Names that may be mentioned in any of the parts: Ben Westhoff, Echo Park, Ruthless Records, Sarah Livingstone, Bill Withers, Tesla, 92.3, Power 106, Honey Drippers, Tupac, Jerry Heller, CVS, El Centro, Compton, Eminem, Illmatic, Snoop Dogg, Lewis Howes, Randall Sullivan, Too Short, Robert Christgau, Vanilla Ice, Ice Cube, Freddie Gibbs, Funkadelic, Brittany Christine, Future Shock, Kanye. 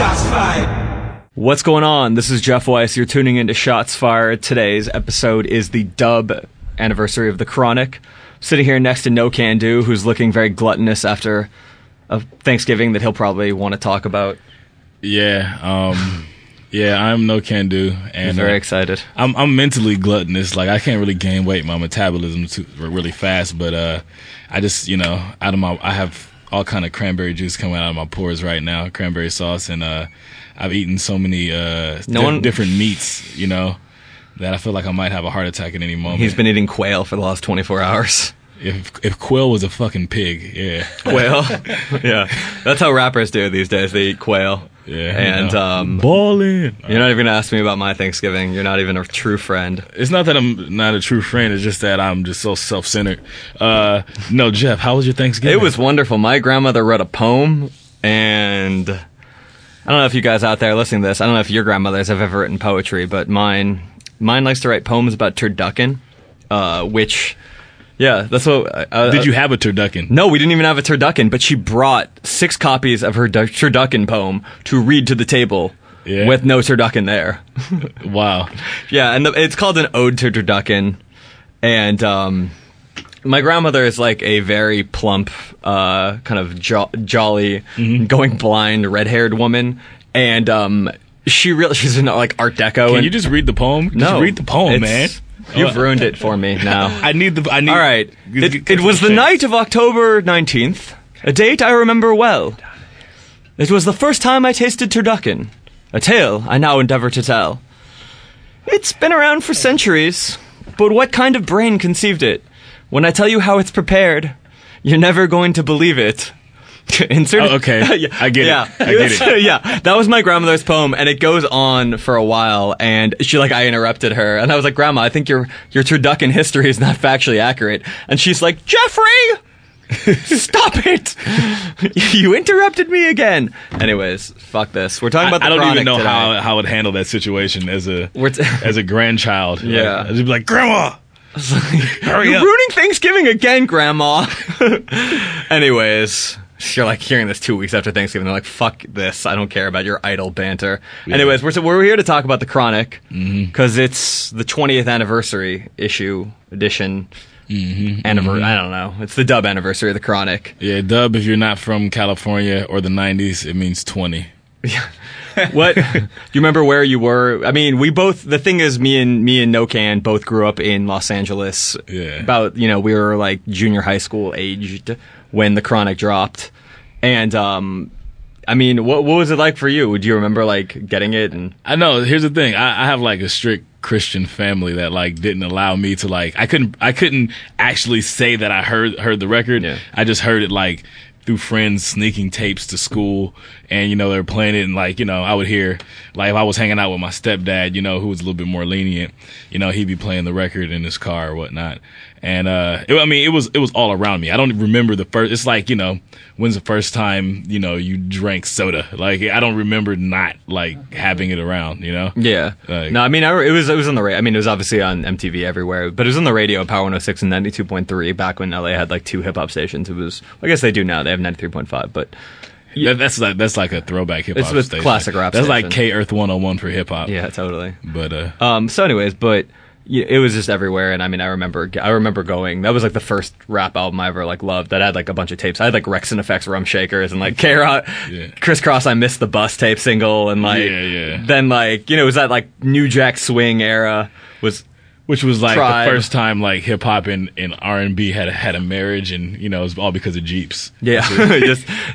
Shots fired. What's going on? This is Jeff Weiss. You're tuning into Shots Fired. Today's episode is the dub anniversary of The Chronic. I'm sitting here next to No Can Do, who's looking very gluttonous after a Thanksgiving that he'll probably want to talk about. Yeah, yeah, I'm No Can Do, and very excited. I'm mentally gluttonous. Like, I can't really gain weight. My metabolism is really fast, but I just, you know, I have all kind of cranberry juice coming out of my pores right now, cranberry sauce, and I've eaten so many different meats, you know, that I feel like I might have a heart attack at any moment. He's been eating quail for the last 24 hours. If quail was a fucking pig, yeah. Quail? Yeah. That's how rappers do these days. They eat quail. Yeah. And, ballin'. You're not even going to ask me about my Thanksgiving. You're not even a true friend. It's not that I'm not a true friend. It's just that I'm just so self-centered. No, Jeff, how was your Thanksgiving? It was wonderful. My grandmother read a poem, and I don't know if you guys out there listening to this, I don't know if your grandmothers have ever written poetry, but mine likes to write poems about turducken, which... Yeah, that's what... did you have a turducken? No, we didn't even have a turducken, but she brought 6 copies of her turducken poem to read to the table with no turducken there. Wow. Yeah, and it's called an ode to turducken, and my grandmother is like a very plump, kind of jolly, going blind, red-haired woman, and she's in like Art Deco. Can you just read the poem? Just read the poem, man. You've ruined it for me now. I need. All right. It was the night of October 19th, a date I remember well. It was the first time I tasted turducken, a tale I now endeavor to tell. It's been around for centuries, but what kind of brain conceived it? When I tell you how it's prepared, you're never going to believe it. Oh, okay. Yeah. I get it. Yeah, that was my grandmother's poem, and it goes on for a while, and I interrupted her, and I was like, Grandma, I think your turducken history is not factually accurate. And she's like, Jeffrey, stop it. You interrupted me again. Anyways, fuck this. We're talking about the Chronic today. I don't even know how I would handle that situation as a grandchild. Yeah. I'd be like, Grandma. Hurry up. You're ruining Thanksgiving again, Grandma. Anyways... You're like hearing this 2 weeks after Thanksgiving. They're like, fuck this. I don't care about your idle banter. Yeah. Anyways, we're here to talk about The Chronic because it's the 20th anniversary edition. I don't know. It's the dub anniversary of The Chronic. Yeah, dub, if you're not from California or the 90s, it means 20. Yeah. What? Do you remember where you were? I mean, the thing is, me and No Can both grew up in Los Angeles. Yeah. About, you know, we were like junior high school aged when The Chronic dropped. And, I mean, what was it like for you? Do you remember, like, getting it? And I know, here's the thing. I have, like, a strict Christian family that, like, didn't allow me to, like... I couldn't actually say that I heard the record. Yeah. I just heard it, like... through friends sneaking tapes to school, and, you know, they were playing it, and, like, you know, I would hear, like, if I was hanging out with my stepdad, you know, who was a little bit more lenient, you know, he'd be playing the record in his car or whatnot. And, it was all around me. I don't remember the first, it's like, you know, when's the first time, you know, you drank soda? Like, I don't remember not, like, having it around, you know? Yeah. Like, no, I mean, it was on the radio. I mean, it was obviously on MTV everywhere, but it was on the radio at Power 106 and 92.3 back when LA had, like, 2 hip-hop stations. It was, I guess they do now. They have 93.5, but... Yeah. That's like a throwback hip hop station. It's classic rap. That's station. Like K Earth 101 for hip hop. Yeah, totally. But so anyways, but it was just everywhere, and I mean, I remember going. That was like the first rap album I ever like loved. That had like a bunch of tapes. I had like Rex and Effects Rum Shakers and like Kris Kross I Missed the Bus tape single, and like then like, you know, it was that like New Jack Swing era which was like the first time like hip hop and R&B had a marriage, and you know it was all because of Jeeps. Yeah,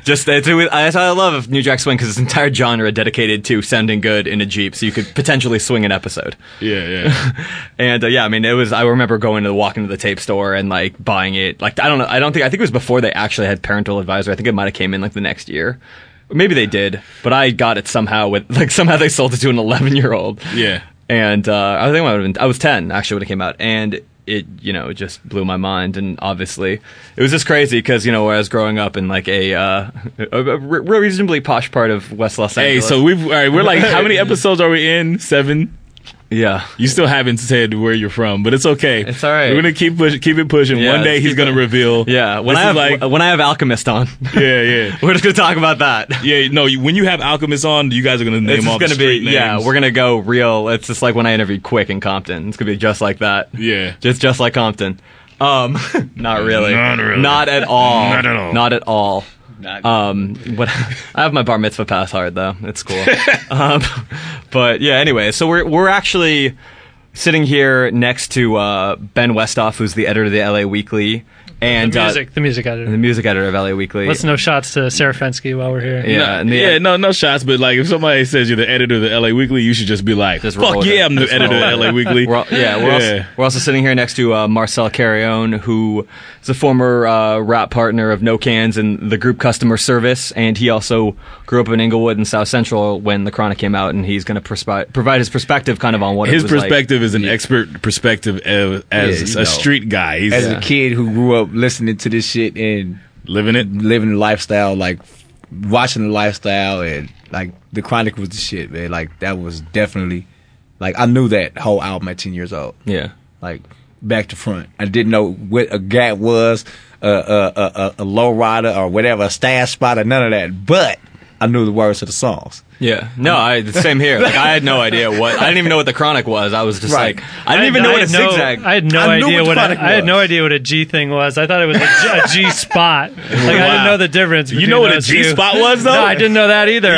that's why I love New Jack Swing, because it's an entire genre dedicated to sounding good in a Jeep, so you could potentially swing an episode. Yeah, yeah. And yeah, I mean it was. I remember walking to the tape store and like buying it. Like I think it was before they actually had parental advisory. I think it might have came in like the next year. Maybe they did, but I got it somehow with like somehow they sold it to an 11-year-old. Yeah. And I think I was 10 actually when it came out, and it, you know, it just blew my mind. And obviously, it was just crazy because, you know, where I was growing up in like a reasonably posh part of West Los Angeles. Hey, so we're like, how many episodes are we in? 7. Yeah. You still haven't said where you're from, but it's okay. It's all right. We're going to keep it pushing. Yeah, one day he's going to reveal. Yeah. When I have Alchemist on. Yeah, yeah. We're just going to talk about that. Yeah, no, when you have Alchemist on, you guys are going to name off the street names. Yeah, we're going to go real. It's just like when I interviewed Quick in Compton. It's going to be just like that. Yeah. Just like Compton. Not really. Not at all. But I have my bar mitzvah pass hard though. It's cool. But yeah, anyway, so we're actually sitting here next to Ben Westhoff, who's the editor of the LA Weekly, and the music editor of LA Weekly. Let's no shots to Sarah Fenske while we're here. Yeah, no shots. But like, if somebody says you're the editor of the LA Weekly, you should just be like, just "Fuck yeah, I'm the editor of LA Weekly." We're also sitting here next to Marcel Carrion, who is a former rap partner of No Cans and the group Customer Service, and he also grew up in Inglewood and South Central when The Chronic came out, and he's going to provide his perspective, kind of on what his perspective is, an expert perspective as a street guy, as a kid who grew up listening to this shit and living the lifestyle, like watching the lifestyle, and like The Chronic was the shit, man. Like that was definitely, like I knew that whole album at 10 years old. Yeah, like back to front. I didn't know what a gap was, a low rider or whatever, a stash spot or none of that. But I knew the words of the songs. Yeah, no, same here. Like I had no idea I didn't even know what The Chronic was. I was just right. I didn't even know what a zigzag. I had no idea what a G thing was. I thought it was a G spot. Like wow. I didn't know the difference. You know what a G spot was though? No, I didn't know that either.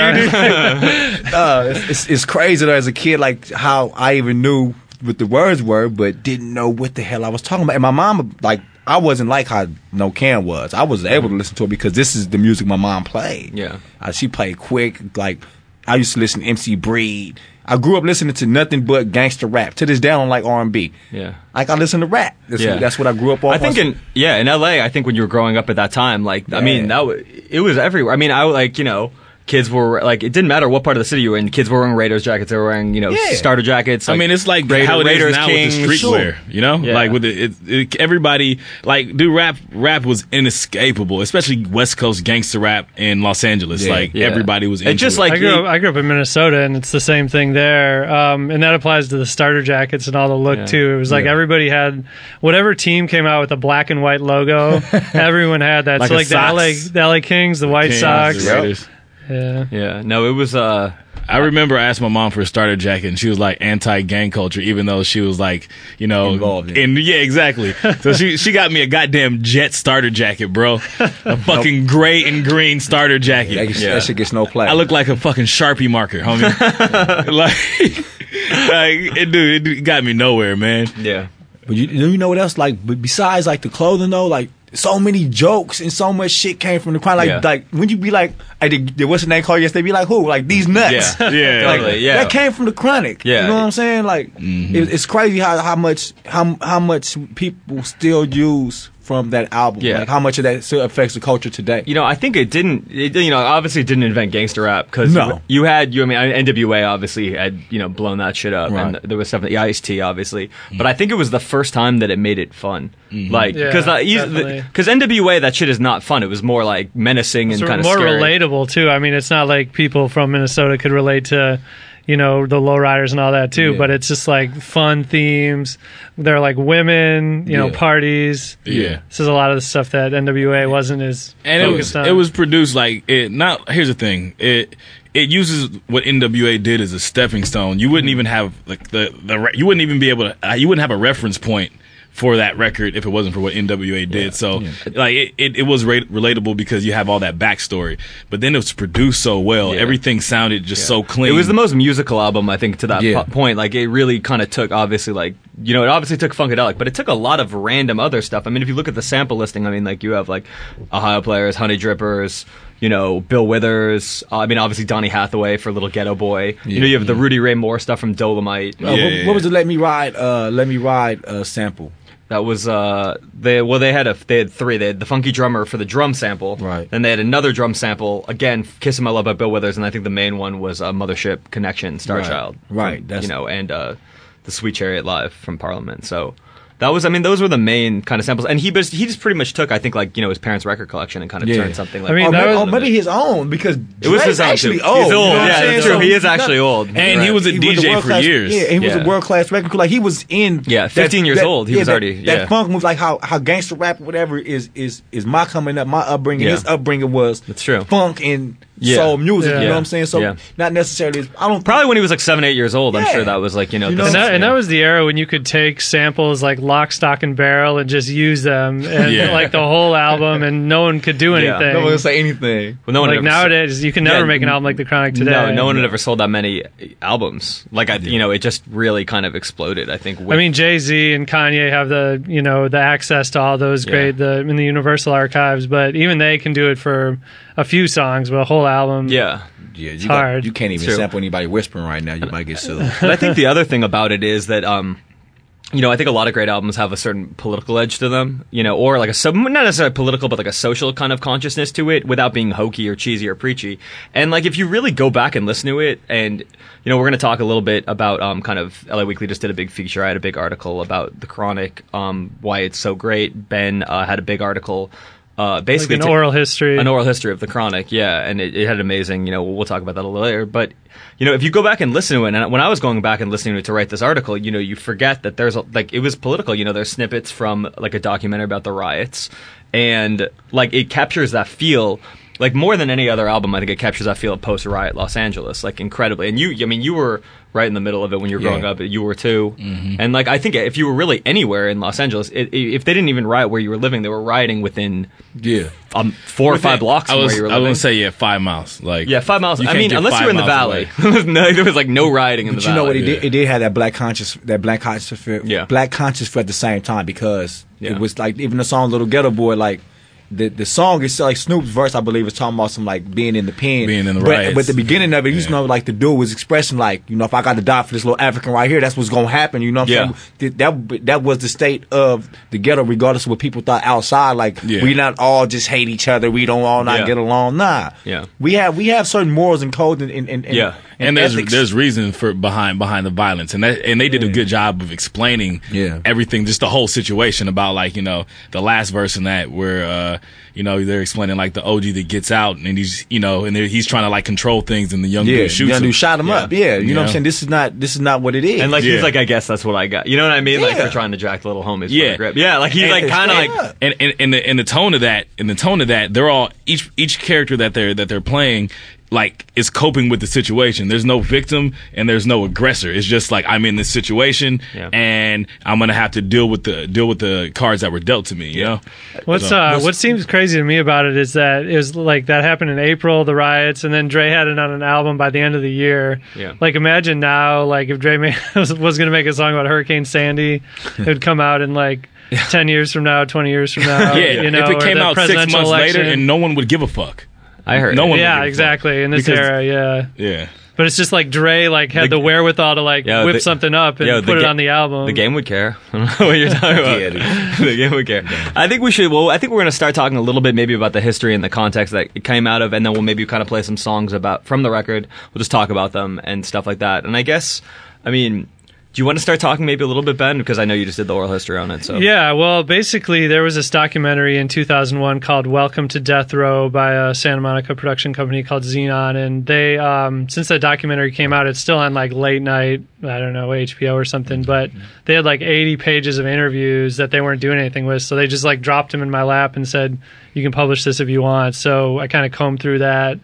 It's crazy though, as a kid, like how I even knew what the words were, but didn't know what the hell I was talking about. And my mom, like, I wasn't like how No Can was. I was able to listen to it because this is the music my mom played. Yeah, she played Quick. Like I used to listen to MC Breed. I grew up listening to nothing but gangster rap. To this day, I don't like R&B. Yeah, like I listen to rap. That's what I grew up on. I think in LA, I think when you were growing up at that time, like I mean, it was everywhere. I mean, I like, you know, kids were like, it didn't matter what part of the city you were in. Kids were wearing Raiders jackets. They were wearing, you know, starter jackets. Like, I mean, it's like how it is now with the streetwear. You know, like with everybody, like dude, rap was inescapable, especially West Coast gangster rap in Los Angeles. Yeah, like everybody was into it. Just like I grew up in Minnesota, and it's the same thing there, and that applies to the starter jackets and all the look too. It was like everybody had whatever team came out with a black and white logo. Everyone had that. Like so, like the LA Kings, the White Sox. Yeah. No, it was. I remember I asked my mom for a starter jacket, and she was like anti-gang culture, even though she was like, you know, involved. Yeah, exactly. So she got me a goddamn Jet starter jacket, bro. A fucking gray and green starter jacket. That shit gets no play. I look like a fucking Sharpie marker, homie. It got me nowhere, man. Yeah. But you know what else? Like, besides like the clothing though, like, so many jokes and so much shit came from The Chronic. Like when you be like, hey, did what's the name called yesterday? Be like, who? Like these nuts. Yeah. Like, totally, yeah. That came from The Chronic. Yeah. You know what I'm saying? Like it's crazy how much people still use from that album. Yeah. Like how much of that still affects the culture today. You know, I think it obviously didn't invent gangster rap because you had N.W.A. obviously had, you know, blown that shit up, right. And there was stuff that Ice-T obviously, but I think it was the first time that it made it fun. Like because N.W.A. that shit is not fun. It was more like menacing and kind of scary. More relatable too. I mean, it's not like people from Minnesota could relate to, you know, the lowriders and all that too, but it's just like fun themes. They're like women, you know, parties. Yeah, this is a lot of the stuff that N.W.A. wasn't as focused on. It was produced like it. Not here's the thing. It uses what N.W.A. did as a stepping stone. You wouldn't even have like you wouldn't even be able to. You wouldn't have a reference point for that record if it wasn't for what N.W.A. did. Like it was relatable because you have all that backstory, but then it was produced so well. Everything sounded just so clean. It was the most musical album, I think, to that point. Like it really kind of took, obviously, like, you know, it obviously took Funkadelic, but it took a lot of random other stuff. I mean, if you look at the sample listing, I mean, like you have like Ohio Players, Honey Drippers, you know, Bill Withers. I mean, obviously Donny Hathaway for Little Ghetto Boy. You know, you have the Rudy Ray Moore stuff from Dolomite. What was the Let Me Ride sample? That was they had three. They had the funky drummer for the drum sample, right? Then they had another drum sample again, "Kissing My Love" by Bill Withers, and I think the main one was "Mothership Connection," Starchild, right? That's, you know, and the "Sweet Chariot" live from Parliament. So That was, I mean, those were the main kind of samples, and he just pretty much took, I think, like, you know, his parents' record collection and kind of turned something like. I mean, maybe his own, because it was his actually old. He's old, you know that's true. He is actually old, and he was a DJ for years. Yeah, he was a world class record. Like he was in 15 years old. He was already that funk move, like how gangster rap, whatever, is my coming up, my upbringing. His upbringing was funk and soul music. You know what I'm saying? So not necessarily. I don't probably when he was like 7, 8 years old. I'm sure that was like and that was the era when you could take samples like lock, stock, and barrel and just use them and like the whole album, and no one could do anything. No one would say anything. Well, no one like nowadays, you can never make an album like The Chronic today. No one had ever sold that many albums. Like you know, it just really kind of exploded. I think. I mean, Jay-Z and Kanye have the the access to all those great in the Universal Archives, but even they can do it for a few songs, but a whole album. Yeah, it's hard. You can't even sample anybody whispering right now. You might get sued. But I think the other thing about it is that. You know, I think a lot of great albums have a certain political edge to them, you know, or like not necessarily political, but like a social kind of consciousness to it without being hokey or cheesy or preachy. And like, if you really go back and listen to it, and, you know, we're going to talk a little bit about kind of LA Weekly just did a big feature. I had a big article about The Chronic, why it's so great. Ben had a big article. Basically like an oral history of The Chronic, and it had an amazing, we'll talk about that a little later, but if you go back and listen to it, and when I was going back and listening to it to write this article, you forget that there's it was political. There's snippets from like a documentary about the riots, and like it captures that feel. Like more than any other album, I think it captures that feel of post-riot Los Angeles, like incredibly. And you were right in the middle of it when you were growing up. You were too. Mm-hmm. And like I think if you were really anywhere in Los Angeles, if they didn't even riot where you were living, they were rioting within 4 or 5 blocks from where you were living. I would say 5 miles. Like 5 miles. I mean, unless you were in the valley, there was like no rioting in the valley. But you know what? It did have that black conscious for at the same time, because it was like even the song "Little Ghetto Boy" like. The song is like Snoop's verse, I believe, is talking about some like being in the pen, being in the riots. But at the beginning of it, you know, like the dude was expressing like, if I got to die for this little African right here, that's what's gonna happen. You know what I'm saying? That was the state of the ghetto, regardless of what people thought outside. Like we not all just hate each other. We don't all not get along. Nah. Yeah. We have certain morals and codes and there's reason for behind the violence, and they did a good job of explaining everything, just the whole situation about like the last verse in that where they're explaining like the OG that gets out and he's and he's trying to like control things, and the young dude shoots him. Dude shot him up. Know what I'm saying? This is not what it is. And like he's like, I guess that's what I got. You know what I mean? Like they're trying to jack little homies. Yeah, grip. Yeah. Like he's like kind of like and the tone of that, they're all each character that they're playing. Like is coping with the situation. There's no victim and there's no aggressor. It's just like I'm in this situation and I'm gonna have to deal with the cards that were dealt to me. You know. What seems crazy to me about it is that it was like that happened in April, the riots, and then Dre had it on an album by the end of the year. Yeah. Like imagine now, like if Dre was gonna make a song about Hurricane Sandy, it would come out in like. 10 years from now, 20 years from now. If it came out 6 months later and no one would give a fuck. I heard. Exactly. In this era, yeah. But it's just like Dre like had the wherewithal to like whip something up and put it on the album. The game would care. I don't know what you're talking about. The game would care. I think we should. Well, I think we're going to start talking a little bit maybe about the history and the context that it came out of, and then we'll maybe kind of play some songs from the record. We'll just talk about them and stuff like that. And I guess, I mean. Do you want to start talking maybe a little bit, Ben? Because I know you just did the oral history on it. So yeah, well, basically there was this documentary in 2001 called Welcome to Death Row by a Santa Monica production company called Xenon. And they, since that documentary came out, it's still on like late night, I don't know, HBO or something. But they had like 80 pages of interviews that they weren't doing anything with. So they just like dropped them in my lap and said, you can publish this if you want. So I kind of combed through that.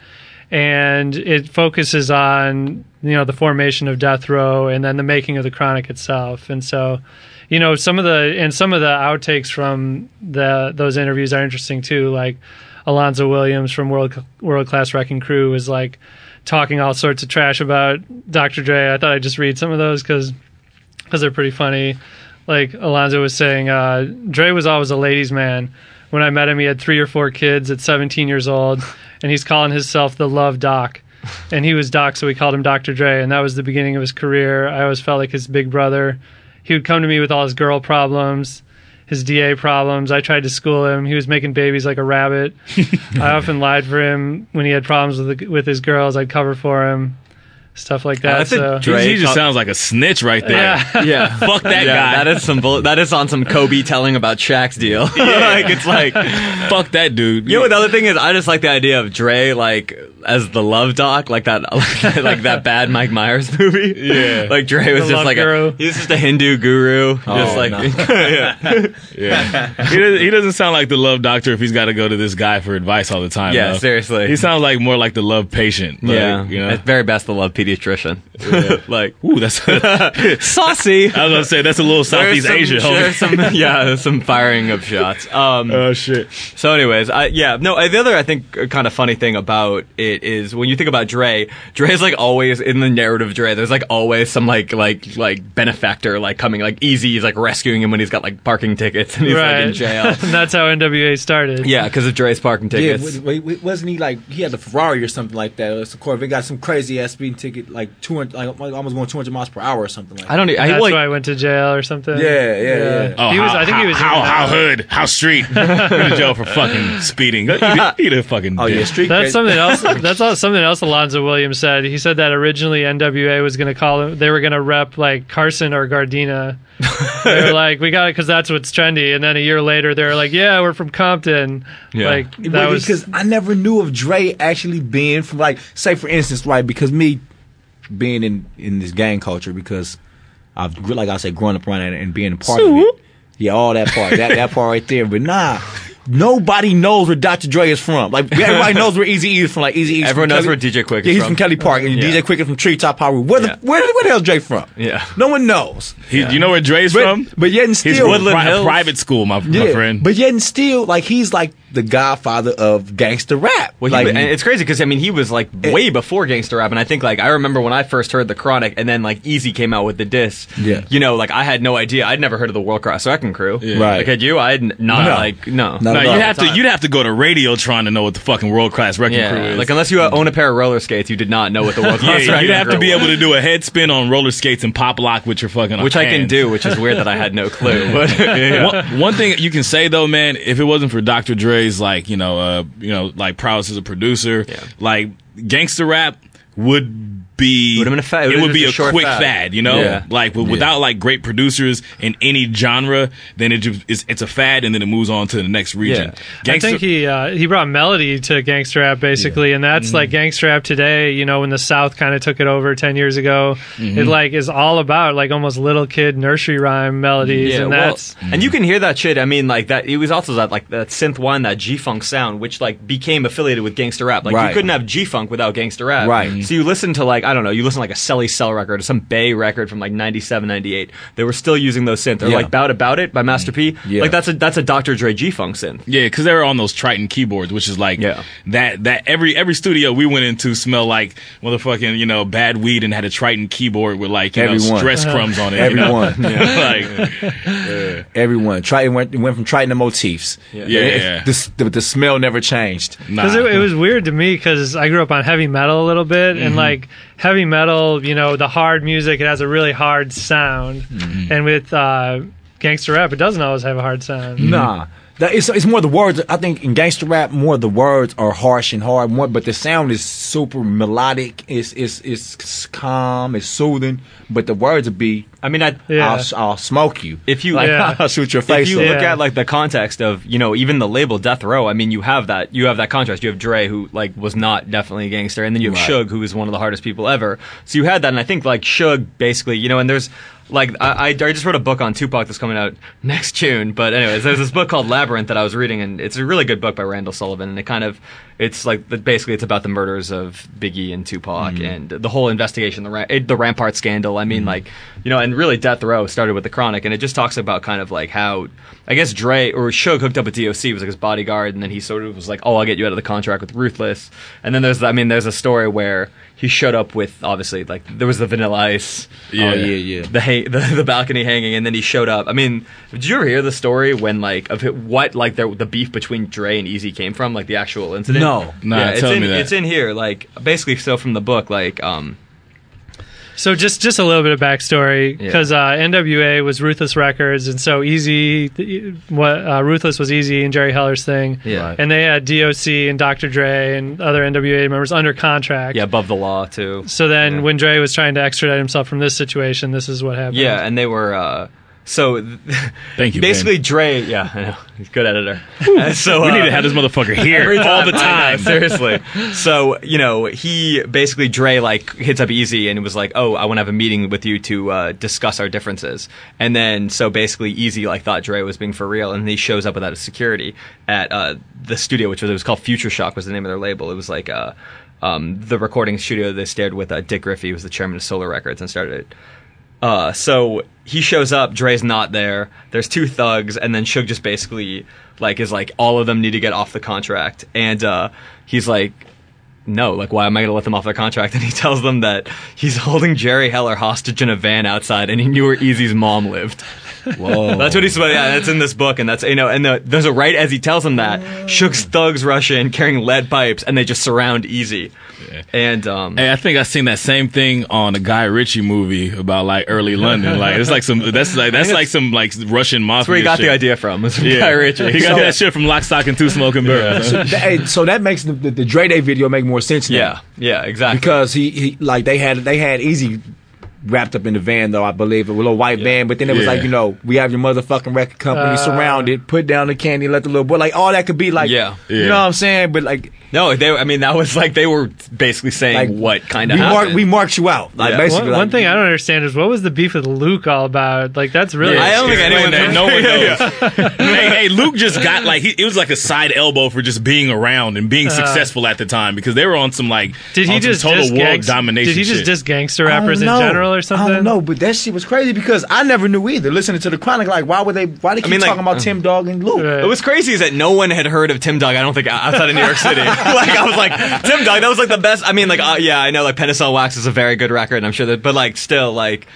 And it focuses on, the formation of Death Row and then the making of The Chronic itself. And so, some of the outtakes from those interviews are interesting too. Like Alonzo Williams from World Class Wrecking Crew was like talking all sorts of trash about Dr. Dre. I thought I'd just read some of those because they're pretty funny. Like Alonzo was saying, Dre was always a ladies' man. When I met him, he had 3 or 4 kids at 17 years old, and he's calling himself the Love Doc. And he was Doc, so we called him Dr. Dre, and that was the beginning of his career. I always felt like his big brother. He would come to me with all his girl problems, his DA problems. I tried to school him. He was making babies like a rabbit. I often lied for him when he had problems with his girls. I'd cover for him. stuff like that. So. Dre, he just sounds like a snitch right there. Yeah. Fuck that guy. That is some that is on some Kobe telling about Shaq's deal. Like, it's like, fuck that dude. You know what the other thing is? I just like the idea of Dre, like, as the love doc, like that, like that bad Mike Myers movie. Yeah. Like, Dre was just like he was just a Hindu guru. He doesn't sound like the love doctor if he's got to go to this guy for advice all the time. Yeah, though. Seriously. He sounds like more like the love patient. Like, yeah. You know? At very best, the love patient. Pediatrician. Yeah. Like, ooh, that's saucy. I was gonna say that's a little Southeast Asian. There's some firing of shots. Oh shit. So, anyways, the other I think kind of funny thing about it is when you think about Dre, Dre's like always in the narrative of Dre. There's like always some like benefactor like coming, like Eazy-E's like rescuing him when he's got like parking tickets and he's like in jail. And that's how N.W.A. started. Yeah, because of Dre's parking tickets. Yeah, wasn't he like he had a Ferrari or something like that? It was a Corvette. Got some crazy ass speeding ticket. Like 200, like almost going 200 miles per hour or something like that. That's why I went to jail or something. Yeah. Oh, how hood, how street. Went to jail for fucking speeding. Eat a fucking. Oh, dick. Yeah, street. That's something else. That's something else. Alonzo Williams said. He said that originally N.W.A. was going to call him. They were going to rep like Carson or Gardena. They were like, we got it because that's what's trendy. And then a year later, they were like, yeah, we're from Compton. Yeah. Like that was because I never knew of Dre actually being from like, say for instance, right? Because me. Being in this gang culture because I've, like I said, growing up around it and being a part of it. Yeah, all that part. That part right there. But nah, nobody knows where Dr. Dre is from. Like, everybody knows where Eazy-E is from. Like, Eazy-E is everyone knows where DJ Quick is from. Yeah, he's from Kelly Park. And DJ Quick is from Treetop Highway. Where the hell is Dre from? Yeah. No one knows. You know where Dre's from? But yet and still. He's Woodland Hills. Private school, my friend. But yet and still, like, he's like the godfather of gangsta rap. Well, like, and it's crazy because I mean he was like way before gangsta rap, and I think like I remember when I first heard The Chronic, and then like Eazy came out with the diss. Yeah, you know, like I had no idea. I'd never heard of the World Class Wrecking Crew. Yeah. Right? Like had you? You'd have to go to Radiotron to know what the fucking World Class Wrecking Crew is. Like unless you own a pair of roller skates, you did not know what the World Class. Wrecking Crew you'd have to be able to do a head spin on roller skates and pop lock with your fucking. Which I can do, which is weird that I had no clue. But one thing you can say though, man, if it wasn't for Dr. Dre. Like, like prowess as a producer, like gangster rap would be it would be a quick fad, you know, like without like great producers in any genre, then it's a fad and then it moves on to the next region. Yeah. I think he brought melody to gangster rap basically, and that's like gangster rap today. You know, when the South kind of took it over 10 years ago, it like is all about like almost little kid nursery rhyme melodies, and you can hear that shit. I mean, like that it was also that like that synth one, that G funk sound, which like became affiliated with gangster rap. Like you couldn't have G funk without gangster rap. Right. So you listen to like. I don't know, you listen to like a Celly Cell record or some Bay record from like 97, 98. They were still using those synths. They're like About It by Master P. Yeah. Like that's a Dr. Dre G-Funk synth. Yeah, because they were on those Triton keyboards, which is like that every studio we went into smelled like motherfucking, you know, bad weed and had a Triton keyboard with like, you know, stress crumbs on it. Everyone. You know? Everyone. Triton went from Triton to Motifs. Yeah. The smell never changed. Because it was weird to me because I grew up on heavy metal a little bit and like heavy metal, you know, the hard music, it has a really hard sound. Mm-hmm. And with gangster rap, it doesn't always have a hard sound. Nah. It's more the words. I think in gangster rap, more the words are harsh and hard, but the sound is super melodic. It's calm, it's soothing, but the words would be... I mean, I'll smoke you. If you I'll shoot your face. If you look at like the context of, you know, even the label Death Row, I mean, you have that contrast. You have Dre, who like was not definitely a gangster, and then you have Suge, who was one of the hardest people ever. So you had that, and I think like Suge basically, you know, and there's like I just wrote a book on Tupac that's coming out next June. But anyways, there's this book called Labyrinth that I was reading, and it's a really good book by Randall Sullivan, and it kind of. It's like basically it's about the murders of Biggie and Tupac and the whole investigation, the Rampart scandal. I mean, like, you know, and really Death Row started with The Chronic, and it just talks about kind of like how I guess Dre or Suge hooked up with DOC, was like his bodyguard, and then he sort of was like, oh, I'll get you out of the contract with Ruthless. And then there's a story where he showed up with, obviously, like there was the Vanilla Ice, the balcony hanging, and then he showed up. I mean, did you ever hear the story when like of what like the beef between Dre and Eazy came from, like the actual incident? No, tell me that. It's in here, like basically. So from the book, like So just a little bit of backstory, because N.W.A was Ruthless Records, and so Eazy-E, Ruthless was Eazy-E and Jerry Heller's thing, and they had DOC and Dr. Dre and other N.W.A members under contract. Yeah, above the law, too. So then when Dre was trying to extradite himself from this situation, this is what happened. Yeah, and they were... Thank you. Basically, Ben. Dre. Yeah, I know. He's a good editor. So we need to have this motherfucker here all the time. Seriously. So you know, he basically Dre like hits up Eazy and was like, "Oh, I want to have a meeting with you to discuss our differences." And then so basically, Eazy like thought Dre was being for real, and he shows up without his security at the studio, which was called Future Shock was the name of their label. It was like the recording studio they shared with Dick Griffey, who was the chairman of Solar Records, and started it. So he shows up, Dre's not there, there's two thugs, and then Suge just basically like is like, all of them need to get off the contract. And he's like, no, like, why am I going to let them off their contract? And he tells them that he's holding Jerry Heller hostage in a van outside, and he knew where Eazy's mom lived. Whoa. That's what he's about. Yeah, that's in this book, and that's, you know, and there's a right as he tells him that, Suge's thugs rush in carrying lead pipes, and they just surround Eazy. Yeah. And hey, I think I seen that same thing on a Guy Ritchie movie about like early London. Like it's like some that's like some Russian mafia. That's where he got the idea from. It's from Guy Ritchie. He got that shit from Lock, Stock, and Two Smoking Barrels. Yeah. So that makes the Dre Day video make more sense now. Yeah, exactly. Because he like they had Eazy wrapped up in the van, though, I believe, with a little white van, but then it was like, you know, we have your motherfucking record company surrounded, put down the candy, let the little boy, like, all that could be like, you know what I'm saying? But like, no, they, I mean, that was like, they were basically saying like, what kind of happened. We marked you out. Like, basically, one thing I don't understand is, what was the beef with Luke all about? Like, that's really... Yeah, I don't think anyone knows. No one knows. Hey, Luke just got like, it was like a side elbow for just being around and being successful at the time, because they were on some like, did he just total world domination. Did he just diss gangster rappers in general? Or something? I don't know, but that shit was crazy because I never knew either. Listening to The Chronic, like, why they keep talking about Tim Dog and Luke? Right. It was crazy is that no one had heard of Tim Dog, I don't think, outside of New York City. Like, I was like, Tim Dog, that was like the best. I mean, like, yeah, I know, like, Penicillin Wax is a very good record, and I'm sure that, but like, still, like,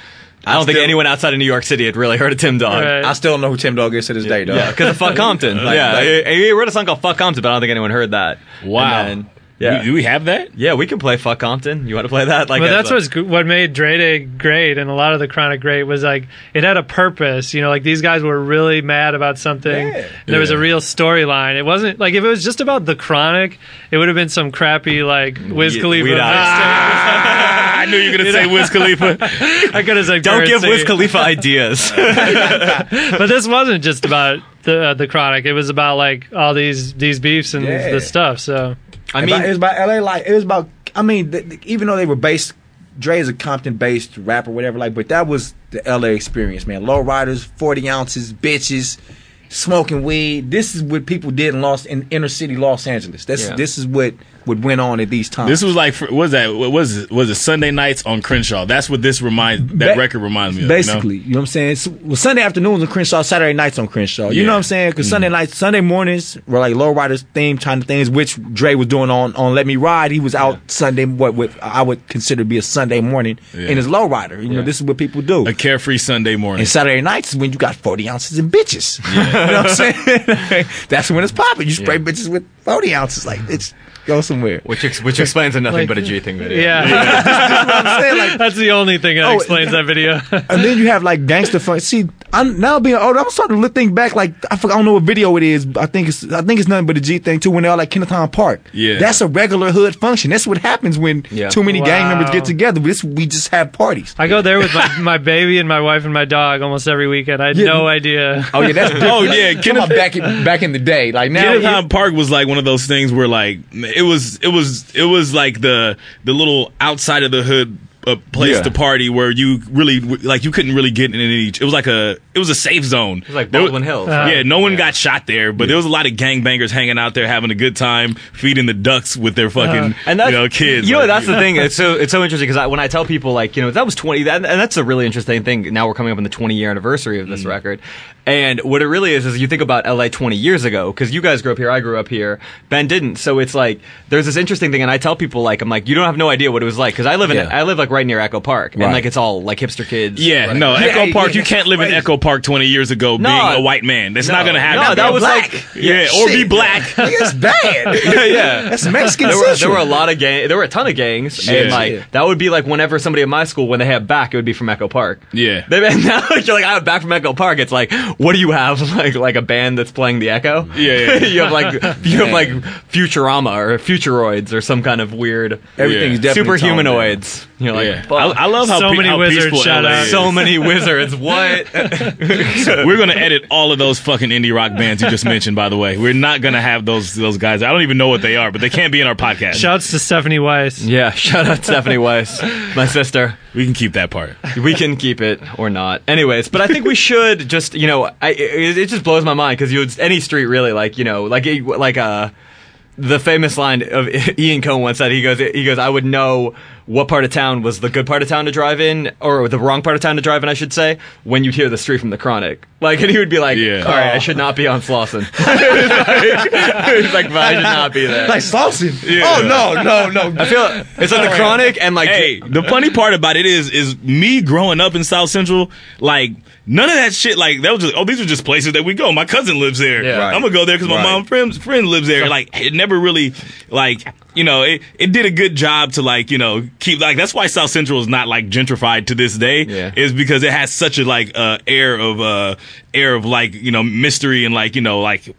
I don't think anyone outside of New York City had really heard of Tim Dog. Right. I still don't know who Tim Dog is to this day, though. Yeah, because of Fuck Compton. Like, he wrote a song called Fuck Compton, but I don't think anyone heard that. Wow. Yeah. Do we have that? Yeah, we can play Fuck Compton. You want to play that? Like, well, that's what made Dre Day great and a lot of The Chronic great was, like, it had a purpose. You know, like, these guys were really mad about something. Yeah. There was a real storyline. It wasn't, like, if it was just about The Chronic, it would have been some crappy, like, Wiz Khalifa. I knew you were going to say Wiz Khalifa. I could have said, don't give Wiz Khalifa ideas. But this wasn't just about The Chronic. It was about, like, all these beefs and the stuff, so... I mean, it was about LA, like, it was about, I mean, even though they were based, Dre is a Compton-based rapper, whatever, like, but that was the LA experience, man. Low riders, 40 ounces, bitches, smoking weed. This is what people did in inner city Los Angeles. This is what went on at these times. This was like, was it Sunday nights on Crenshaw? That's what this record reminds me of. Basically, you know what I'm saying? Well, Sunday afternoons on Crenshaw, Saturday nights on Crenshaw. You know what I'm saying? Because Sunday mornings were like lowriders theme kind of things, which Dre was doing on Let Me Ride. He was out Sunday, what I would consider to be a Sunday morning in his lowrider. You know, this is what people do. A carefree Sunday morning. And Saturday nights is when you got 40 ounces and bitches. Yeah. You know what I'm saying? That's when it's popping. You spray bitches with 40 ounces. Like, it's... Go somewhere. Which explains a nothing like, but a G thing video. Yeah. That's what I'm saying. Like, that's the only thing that explains that video. And then you have like gangster fun. See, now being older, I'm starting to think back. Like I don't know what video it is. But I think it's nothing but a G thing too. When they're all like Kenneth Hahn Park. Yeah. That's a regular hood function. That's what happens when too many gang members get together. We just have parties. I go there with my baby and my wife and my dog almost every weekend. I had no idea. Oh yeah, that's different. Oh yeah, Kenneth back in the day. Like now, Kenneth Hahn Park was like one of those things where like. It was like the little outside of the hood place to party where you really like you couldn't really get in any. It was like it was a safe zone. It was like Baldwin Hills. No one got shot there, but there was a lot of gangbangers hanging out there having a good time, feeding the ducks with their fucking kids. You know, like, that's the thing. It's so interesting because when I tell people like you know that was 20, and that's a really interesting thing. Now we're coming up on the 20-year anniversary of this record. And what it really is you think about LA 20 years ago, because you guys grew up here, I grew up here, Ben didn't. So it's like, there's this interesting thing, and I tell people, like, I'm like, you don't have no idea what it was like, because I live like right near Echo Park, and like it's all like hipster kids. Yeah, no, Echo Park. You can't live in Echo Park 20 years ago being a white man. That's not gonna happen. No, that was black. Or be black. That's bad. That's Mexican. There were a lot of gangs. There were a ton of gangs, and like that would be like whenever somebody in my school when they had back, it would be from Echo Park. Yeah. And now you're like, I have back from Echo Park. It's like, what do you have? Like a band that's playing the Echo? Yeah. you have like Futurama or Futuroids or some kind of weird. Everything's definitely super humanoids. You're like, I love how so many wizards. Shout out. So many wizards. What? So we're gonna edit all of those fucking indie rock bands you just mentioned. By the way, we're not gonna have those guys. I don't even know what they are, but they can't be in our podcast. Shouts to Stephanie Weiss. Yeah, shout out Stephanie Weiss, my sister. We can keep that part. We can keep it or not. Anyways, but I think we should just it just blows my mind because any street really the famous line of Ian Cohen once said, he goes, I would know what part of town was the good part of town to drive in, or the wrong part of town to drive in, I should say, when you hear the street from The Chronic. Like, and he would be like, all right, I should not be on Slauson. He's like, I should not be there. Like, Slauson? Yeah. Oh, no. I feel it's on The Chronic, and like... Hey, the funny part about it is me growing up in South Central, like... None of that shit, like, that was just, these were just places that we go. My cousin lives there. Yeah. Right. I'm going to go there because my mom friend lives there. Like, it never really, like, it did a good job to, like, keep, like, that's why South Central is not, like, gentrified to this day. Yeah. Is because it has such a, like, air of, like, mystery and, like,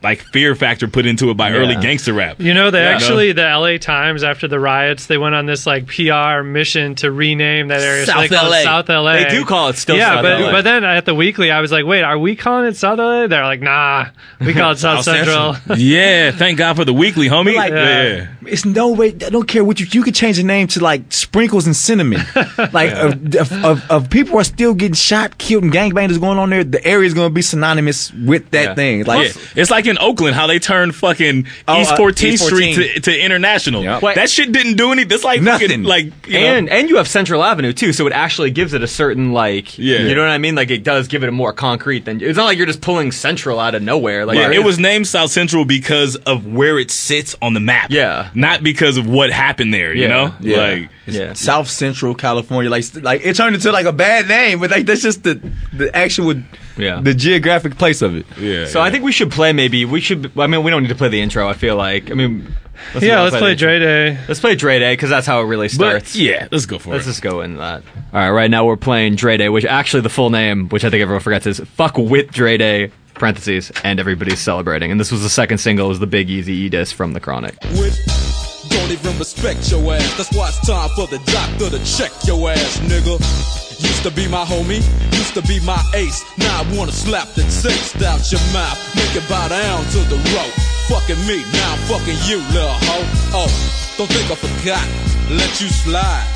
like fear factor put into it by early gangster rap. The LA Times, after the riots, they went on this, like, PR mission to rename that area. South LA. South LA. They do call it still South LA. Yeah, but then at the Weekly, I was like, wait, are we calling it South LA? They're like, nah, we call it South Central. Yeah, thank God for the Weekly, homie. Like, it's no way. I don't care what you could change the name to, like, Sprinkles and Cinnamon. Like, of people are still getting shot, killed, and gangbangers going on there. The area is going to be synonymous with that thing. Like, it's like in Oakland how they turned fucking East 14th Street to International. Yep. That shit didn't do anything. That's like nothing. Fucking, like, and you have Central Avenue too, so it actually gives it a certain, like, you know what I mean? Like, it does give it a more concrete than. It's not like you're just pulling Central out of nowhere. Like, it was named South Central because of where it sits on the map. Yeah, not because of what happened there. You know, like. Yeah. South Central California, like it turned into like a bad name, but like that's just the actual the geographic place of it. Yeah. So I think we should play. Maybe we should. I mean, we don't need to play the intro. I feel like. I mean, let's play Dre Day. Let's play Dre Day because that's how it really starts. But, let's go for it. Let's just go in that. All right, right now we're playing Dre Day, which actually the full name, which I think everyone forgets, is Fuck With Dre Day. Parentheses and everybody's celebrating. And this was the second single. It was the big Eazy-E diss from The Chronic. Don't even respect your ass. That's why it's time for the doctor to check your ass, nigga. Used to be my homie, used to be my ace. Now I wanna slap the taste out your mouth. Make it bow down to the rope. Fucking me, now I'm fucking you, little hoe. Oh, don't think I forgot. Let you slide.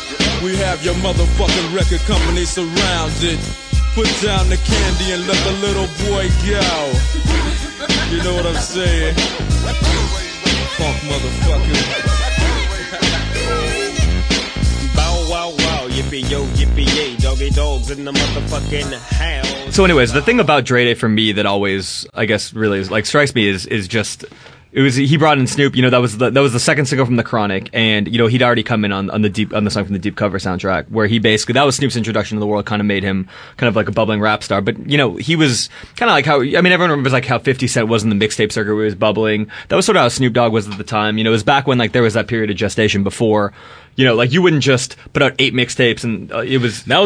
We have your motherfucking record company surrounded. Put down the candy and let the little boy go. You know what I'm saying? Funk motherfucker. Bow wow wow, yippee yo, yippee yay, doggy dogs in the motherfucking house. So anyways, the thing about Dre Day for me that always, I guess, really is, like, strikes me is just... He brought in Snoop. That was the second single from The Chronic, and he'd already come in on the song from the Deep Cover soundtrack, where he basically, that was Snoop's introduction to the world, kind of made him kind of like a bubbling rap star. But he was kind of like how, I mean, everyone remembers like how 50 Cent was in the mixtape circuit where he was bubbling. That was sort of how Snoop Dogg was at the time. It was back when like there was that period of gestation before. Like you wouldn't just put out 8 mixtapes, and that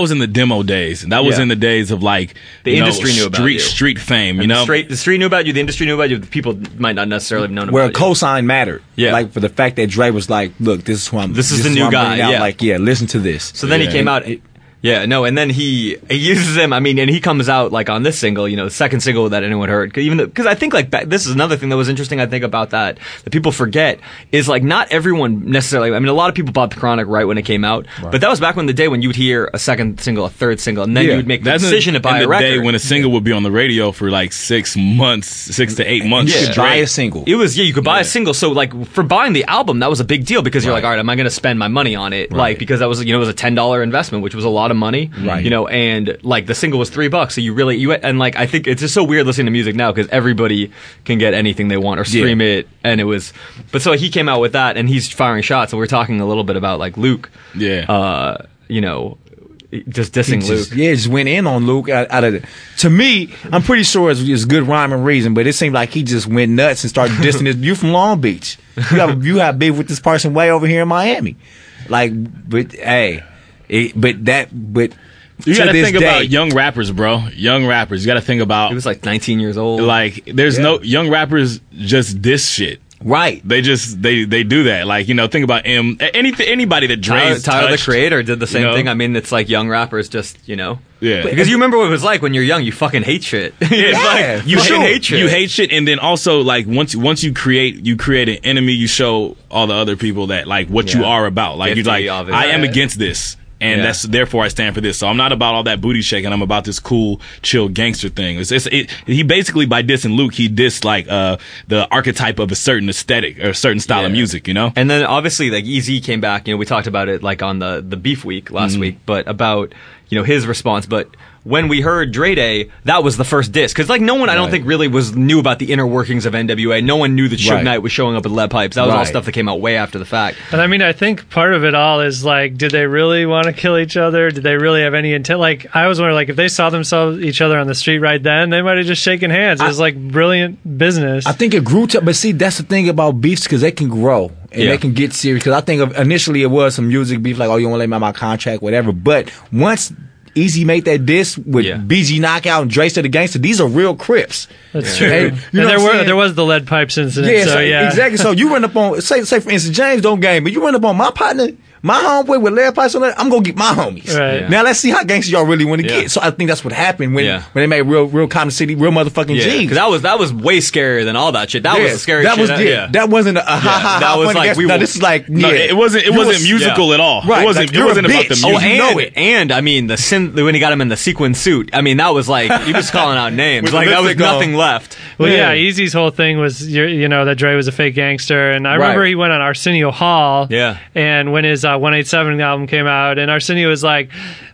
was in the demo days. That was in the days of like the industry knew about you. Street fame. The street knew about you. The industry knew about you. The people might not necessarily have known about you. Where a cosign mattered. Yeah, like for the fact that Dre was like, "Look, this is who I'm. This is the new guy. Out. Yeah, listen to this." So then he came out. Yeah, no, and then he uses him, I mean, and he comes out, like, on this single, you know, the second single that anyone heard. Because I think, like, this is another thing that was interesting, I think, about that people forget, is, like, not everyone necessarily, I mean, a lot of people bought The Chronic right when it came out, right. But that was back when the day when you would hear a second single, a third single, and then you would make the decision to buy a record. That's the day when a single would be on the radio for, like, 6 to 8 months You could buy a single. It was, you could buy a single, so, like, for buying the album, that was a big deal, because you're like, all right, am I going to spend my money on it? Right. Like, because that was, you know, it was a $10 investment, which was a lot of money, right. You know, and like the single was $3, so you really and like I think it's just so weird listening to music now because everybody can get anything they want or stream it, and it was, but so he came out with that and he's firing shots, and we're talking a little bit about like Luke, you know, just dissing Luke, just went in on Luke. To me, I'm pretty sure it's good rhyme and reason, but it seemed like he just went nuts and started dissing this. You from Long Beach, you have beef with this person way over here in Miami, like, but hey. But you got to think about young rappers, bro. Young rappers, you got to think about. He was like 19 years old. Like, there's no young rappers just diss shit, right? They just they do that. Like, you know, think about him. Anybody that Dre's Tyler the Creator did the same thing. I mean, it's like young rappers just, you know. Yeah. Because you remember what it was like when you're young, you fucking hate shit. Like, you fucking hate shit. You hate shit, and then also like once you create an enemy, you show all the other people that like what you are about. Like, you're like, I am against this. And that's therefore I stand for this. So I'm not about all that booty shaking. I'm about this cool, chill gangster thing. He basically, by dissing Luke, he dissed like the archetype of a certain aesthetic or a certain style of music, you know. And then obviously like Eazy-E came back. You know, we talked about it like on the Beef Week last week, but about, you know, his response. But when we heard Dre Day, that was the first diss. Because, like, no one, I don't think, really knew about the inner workings of N.W.A. No one knew that Suge Knight was showing up with lead pipes. That was all stuff that came out way after the fact. And, I mean, I think part of it all is, like, did they really want to kill each other? Did they really have any intent? Like, I was wondering, like, if they saw themselves each other on the street right then, they might have just shaken hands. It was, like, brilliant business. I think it grew to... But, see, that's the thing about beefs, because they can grow. And they can get serious. Because I think initially it was some music beef, like, oh, you want to lay me out my contract, whatever. But once... Eazy made that diss with BG Knockout and Dre Said the Gangster. These are real Crips. That's true. Hey, you know, and there was the lead pipes incident. Yeah, exactly. So you run up on, say for instance, James don't game, but you run up on my partner, my homeboy with lead pipes on that. I'm gonna get my homies. Right. Yeah. Now let's see how gangster y'all really want to get. So I think that's what happened when they made real Compton City, real motherfucking G's. Because that was way scarier than all that shit. That was scary. That was that wasn't a ha. That was like we. No, this is like it wasn't musical at all. Right. It wasn't about the music. Oh, and, and I mean the sin. When he got him in the sequin suit, I mean, that was like, he was calling out names. Like, that was nothing left. Well, Easy's whole thing was, you know, that Dre was a fake gangster. And I remember he went on Arsenio Hall. Yeah. And when his 187 album came out, and Arsenio was like,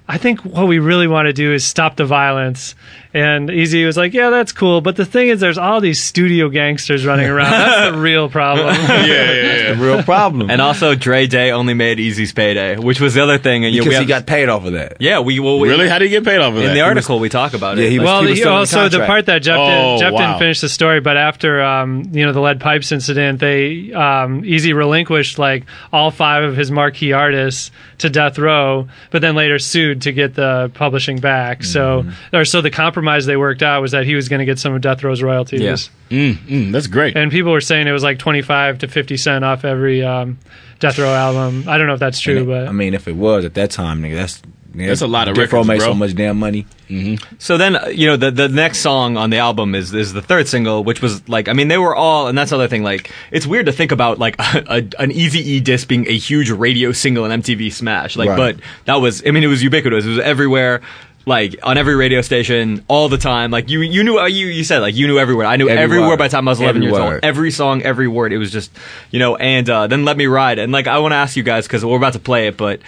I think what we really want to do is stop the violence. And Eazy was like, yeah, that's cool. But the thing is, there's all these studio gangsters running around. That's the real problem. That's the real problem. And also, Dre Day only made Eazy's payday, which was the other thing. And, because he got paid off of that. Yeah. Really? How did he get paid off of that? In the article, we talk about it. Yeah, the part that Jeff didn't finish the story, but after you know, the lead pipes incident, they Eazy relinquished like all 5 of his marquee artists to Death Row, but then later sued to get the publishing back. So the compromise they worked out was that he was going to get some of Death Row's royalties. That's great. And people were saying it was like 25 to 50 cents off every Death Row album. I don't know if that's true, but I mean, if it was at that time, nigga, that's a lot of records, bro. Death Row made so much damn money. So then, you know, the next song on the album is the third single, which was like, I mean, they were all, and that's the other thing, like, it's weird to think about like an Eazy-E diss being a huge radio single and MTV smash, like, but that was, I mean, it was ubiquitous. It was everywhere. Like, on every radio station, all the time. Like, you knew, you said, like, you knew every word. I knew every word by the time I was 11 years old. Every song, every word. It was just, you know, and then Let Me Ride. And, like, I want to ask you guys, because we're about to play it, but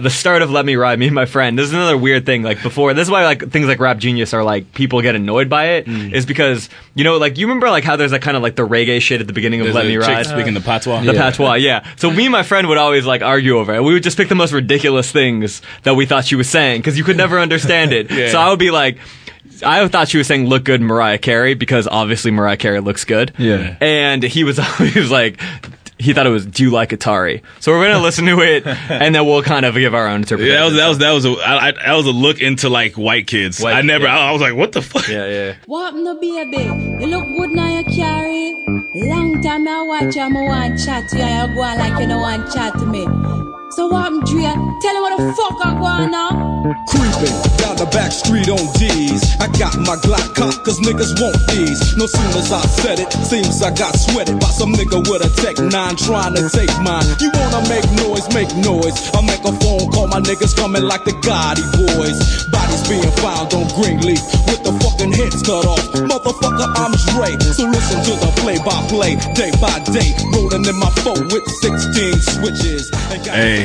the start of Let Me Ride, me and my friend, this is another weird thing, like, before, this is why, like, things like Rap Genius are, like, people get annoyed by it, is because, you know, like, you remember, like, how there's, like, kind of, like, the reggae shit at the beginning of Let Me Ride? Speaking the patois. The patois, So me and my friend would always, like, argue over it. We would just pick the most ridiculous things that we thought she was saying, because you could never understand it. So I would be like... I thought she was saying "look good, Mariah Carey," because obviously Mariah Carey looks good. Yeah. And he was like, he thought it was "Do You Like Atari?" So we're gonna listen to it, and then we'll kind of give our own interpretation. Yeah, that was a look into like white kids. I was like, what the fuck? Yeah. What up, no baby? You look good now, you carry. Long time I watch you, I want to chat to you, I go on like you don't want to chat to me. So what, Dre? Tell me what the fuck I go on now. Creeping down the back street on D's. I got my Glock cocked cause niggas want these. No sooner as I said it, seems I got sweated by some nigga with a Tech 9 trying to take mine. You wanna make noise, make noise. I make a phone call, my niggas coming like the Gotti boys. Bodies being found on Greenleaf with the fucking heads cut off. Motherfucker, I'm Dre. So listen to the play by play, day by day. Rolling in my phone with 16 switches. Hey.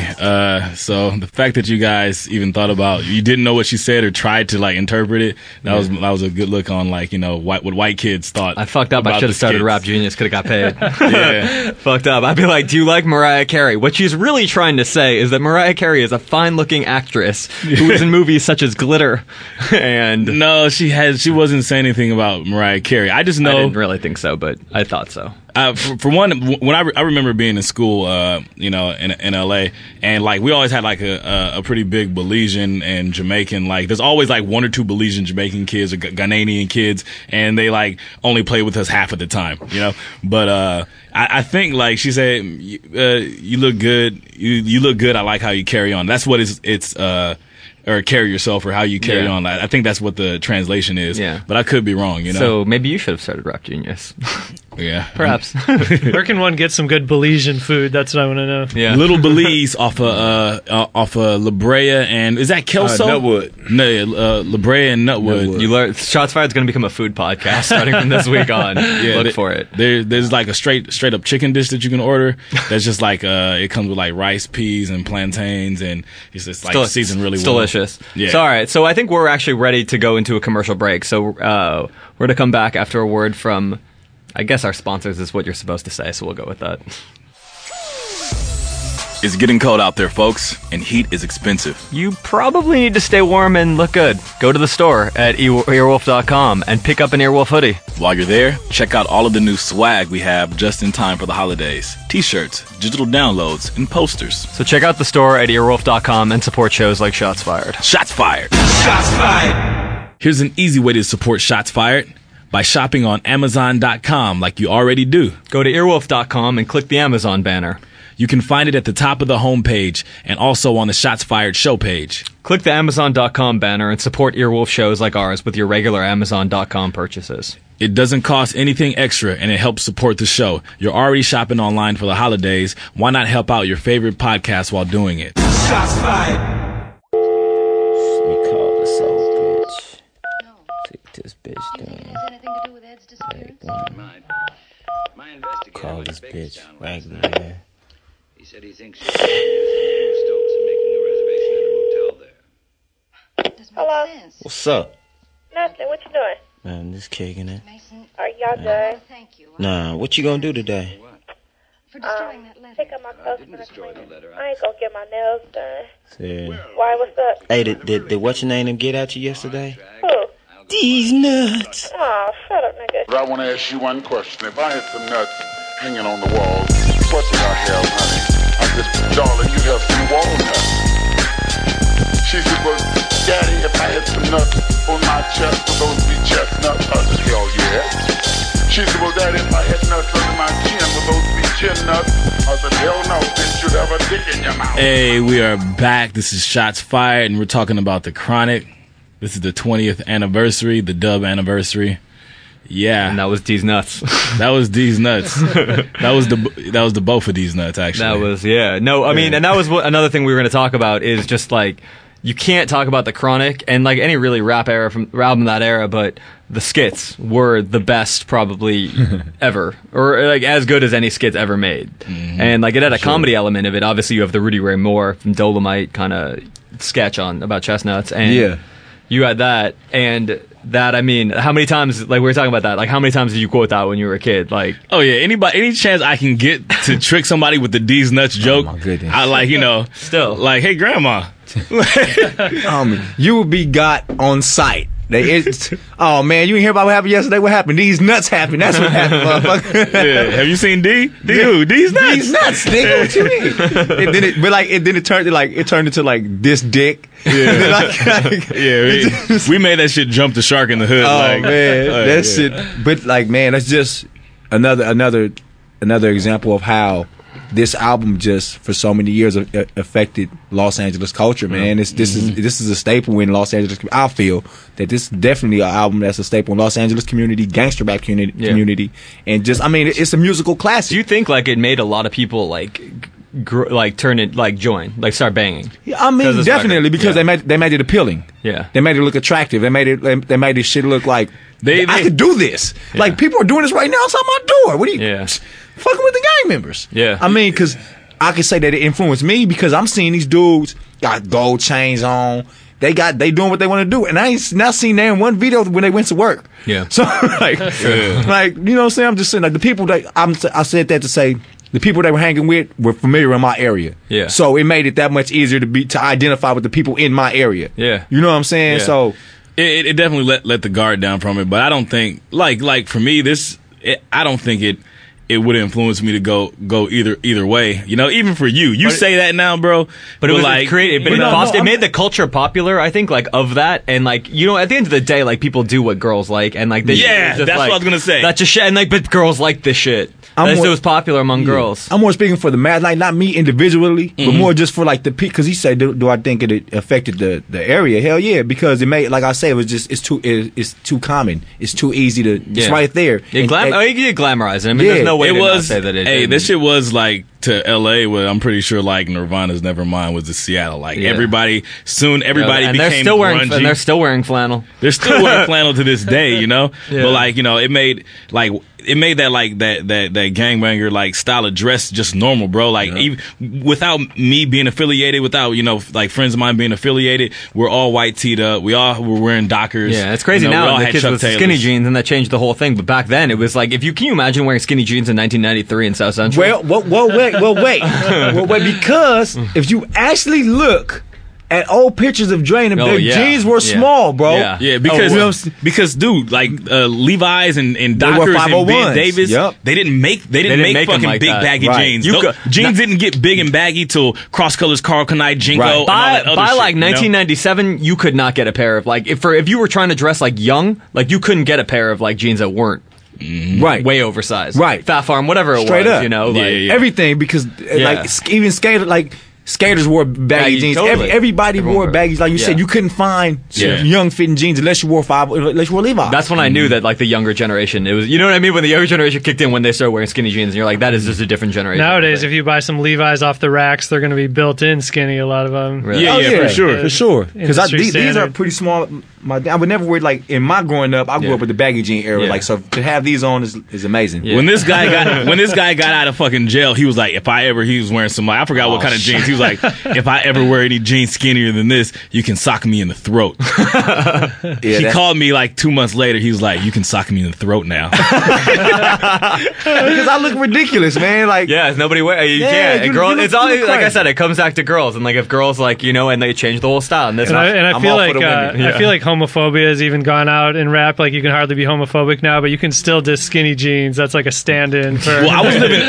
So the fact that you guys even thought about, you didn't know what she said or tried to like interpret it, that was a good look on like, you know, what white kids thought. I fucked up. I should have started Rap Genius. Could have got paid. Yeah, fucked up. I'd be like, do you like Mariah Carey? What she's really trying to say is that Mariah Carey is a fine-looking actress who was in movies such as Glitter. And no, she wasn't saying anything about Mariah Carey. I just know. I didn't really think so, but I thought so. For one, when I remember being in school, you know, in LA, and like we always had like a pretty big Belizean and Jamaican. Like, there's always like one or two Belizean Jamaican kids or Ghanaian kids, and they like only play with us half of the time, you know. But I think like she said, you look good. You look good. I like how you carry on. That's what it's or carry yourself, or how you carry on. I think that's what the translation is. Yeah. But I could be wrong, you know. So maybe you should have started Rap Genius. Yeah. Perhaps. Where can one get some good Belizean food? That's what I want to know. Yeah. Little Belize off of La Brea and... Is that Kelso? Nutwood. No, La Brea and Nutwood. You learn, Shots Fired is going to become a food podcast starting from this week on. Yeah, look for it. There's like a straight up chicken dish that you can order that's just like... it comes with like rice, peas, and plantains, and it's just like seasoned really well. Delicious. Yeah. So, all right. So I think we're actually ready to go into a commercial break. So we're going to come back after a word from... I guess our sponsors is what you're supposed to say, so we'll go with that. It's getting cold out there, folks, and heat is expensive. You probably need to stay warm and look good. Go to the store at earwolf.com and pick up an Earwolf hoodie. While you're there, check out all of the new swag we have just in time for the holidays. T-shirts, digital downloads, and posters. So check out the store at earwolf.com and support shows like Shots Fired. Shots Fired! Shots Fired! Here's an easy way to support Shots Fired. By shopping on Amazon.com like you already do. Go to earwolf.com and click the Amazon banner. You can find it at the top of the homepage and also on the Shots Fired show page. Click the Amazon.com banner and support Earwolf shows like ours with your regular Amazon.com purchases. It doesn't cost anything extra, and it helps support the show. You're already shopping online for the holidays. Why not help out your favorite podcast while doing it? Shots Fired! This bitch down. Call this bitch right now. He said he thinks she's using Stokes and making a reservation at a motel there. Hello. What's up? Nothing. What you doing? Man, just kicking it. Are y'all good? Thank you. Nah, what you gonna do today? For destroying that letter. Pick up my clothes from the letter. I ain't gonna get my nails done. See. Why? What's up? Hey, did what's your name get at you yesterday? Who? These nuts. Aw, shut up, nigga. But I want to ask you one question. If I had some nuts hanging on the walls, what would I have, honey? I just, darling, you have some walnuts. She said, well, Daddy, if I had some nuts on my chest, would those be chestnuts? I said, hell yeah. She said, well, Daddy, if I had nuts under my chin, would those be chin nuts? I said, hell no, bitch, you'd have a dick in your mouth. Hey, we are back. This is Shots Fired, and we're talking about The Chronic. This is the 20th anniversary, the dub anniversary. Yeah. And that was D's Nuts. That was D's Nuts. That was the both of D's Nuts, actually. That was, yeah. No, I mean, and that was another thing we were going to talk about is just, like, you can't talk about The Chronic and, like, any really rap era from album that era, but the skits were the best probably ever. Or, like, as good as any skits ever made. Mm-hmm. And, like, it had a comedy element of it. Obviously, you have the Rudy Ray Moore from Dolomite kind of sketch on about chestnuts. And yeah. You had that, and that, I mean, how many times, like, we were talking about that, like, how many times did you quote that when you were a kid? Like, oh, yeah, any chance I can get to trick somebody with the D's Nuts joke, oh my goodness. I, like, you know, still, like, hey, Grandma. You will be got on sight. Oh, man, you didn't hear about what happened yesterday? What happened? These nuts happened. That's what happened, motherfucker. Yeah. Have you seen D? D who? These nuts. These nuts, nigga. What you mean? And then it turned into this dick. Yeah. We made that shit jump the shark in the hood. Oh, man. That shit. But, like, man, that's just... another example of how this album just for so many years affected Los Angeles culture, man. This is a staple in Los Angeles. I feel that this is definitely an album that's a staple in Los Angeles community, gangster rap community, and just, I mean, it's a musical classic. Do you think like it made a lot of people start banging? I mean, definitely, because they made it appealing. Yeah, they made it look attractive. They made this shit look like I could do this. Yeah. Like, people are doing this right now outside my door. What are you fucking with the gang members? Yeah, I mean, because I could say that it influenced me, because I'm seeing these dudes got gold chains on. They doing what they want to do, and I ain't not seen them in one video when they went to work. Yeah, so like you know what I'm saying? I'm just saying, like, the people that I said that to say. The people they were hanging with were familiar in my area. Yeah. So it made it that much easier to identify with the people in my area. Yeah. You know what I'm saying? Yeah. So it definitely let the guard down from it, but I don't think like for me I don't think it would influence me to go either way. You know, even for you. You say that now, bro. But it was like created, but it made the culture popular, I think, like, of that. And, like, you know, at the end of the day, like, people do what girls like, and like they that's like, what I was gonna say. That's just shit, and like, but girls like this shit. It was popular among girls. I'm more speaking for the mass, like, not me individually, but more just for like the peak. Because he said, "Do I think it affected the area?" Hell yeah, because it made, like I said, it was just it's too common, it's too easy to. Yeah. It's right there. You did glamorize it. I mean, there's no way to say that it. Hey, this shit was like to LA, where I'm pretty sure like Nirvana's Nevermind was to Seattle. Like everybody became grungy. And they're still wearing flannel. They're still wearing flannel to this day, you know. Yeah. But like, you know, it made that like that gangbanger like style of dress just normal, bro. Like even, without me being affiliated, without, you know, like friends of mine being affiliated, we're all white teed up. We all were wearing Dockers. Yeah, it's crazy, you know, now. The kids with skinny jeans, and that changed the whole thing. But back then, it was like, if you can you imagine wearing skinny jeans in 1993 in South Central? Well, wait. Because if you actually look at old pictures of Dre, and their jeans were small, bro. Yeah, because dude, like Levi's and Dockers and Ben Davis, they didn't make fucking like big that. Baggy right. jeans. Jeans didn't get big and baggy till Cross Colors, Carl Kanai, Jinko. Right. And by all that other shit, like 1997, you could not get a pair of like if you were trying to dress like young, like you couldn't get a pair of like jeans that weren't. Right, way oversized. Right, Fat Farm, whatever it straight was, up. You know, like everything. Because like even skaters wore baggy jeans. Totally. Everybody wore baggies. Like you said, you couldn't find young fitting jeans unless you wore Levi's. That's when I knew that like the younger generation, it was, you know what I mean, when the younger generation kicked in, when they started wearing skinny jeans, and you're like, that is just a different generation. Nowadays, if you buy some Levi's off the racks, they're going to be built in skinny. A lot of them. Really? Yeah, for sure. Because these are pretty small. I would never wear, like, in my growing up, I grew up with the baggy jean era. Yeah. Like, so to have these on is amazing. Yeah. When this guy got out of fucking jail, he was like, he was wearing some, like, I forgot what kind of jeans. He was like, if I ever wear any jeans skinnier than this, you can sock me in the throat. He called me like 2 months later. He was like, you can sock me in the throat now. Because I look ridiculous, man. Like, nobody wears. You it's all like I said. It comes back to girls, and like if girls like, you know, and they change the whole style. And I feel like homophobia has even gone out in rap. Like, you can hardly be homophobic now, but you can still diss skinny jeans. That's like a stand-in for... Well,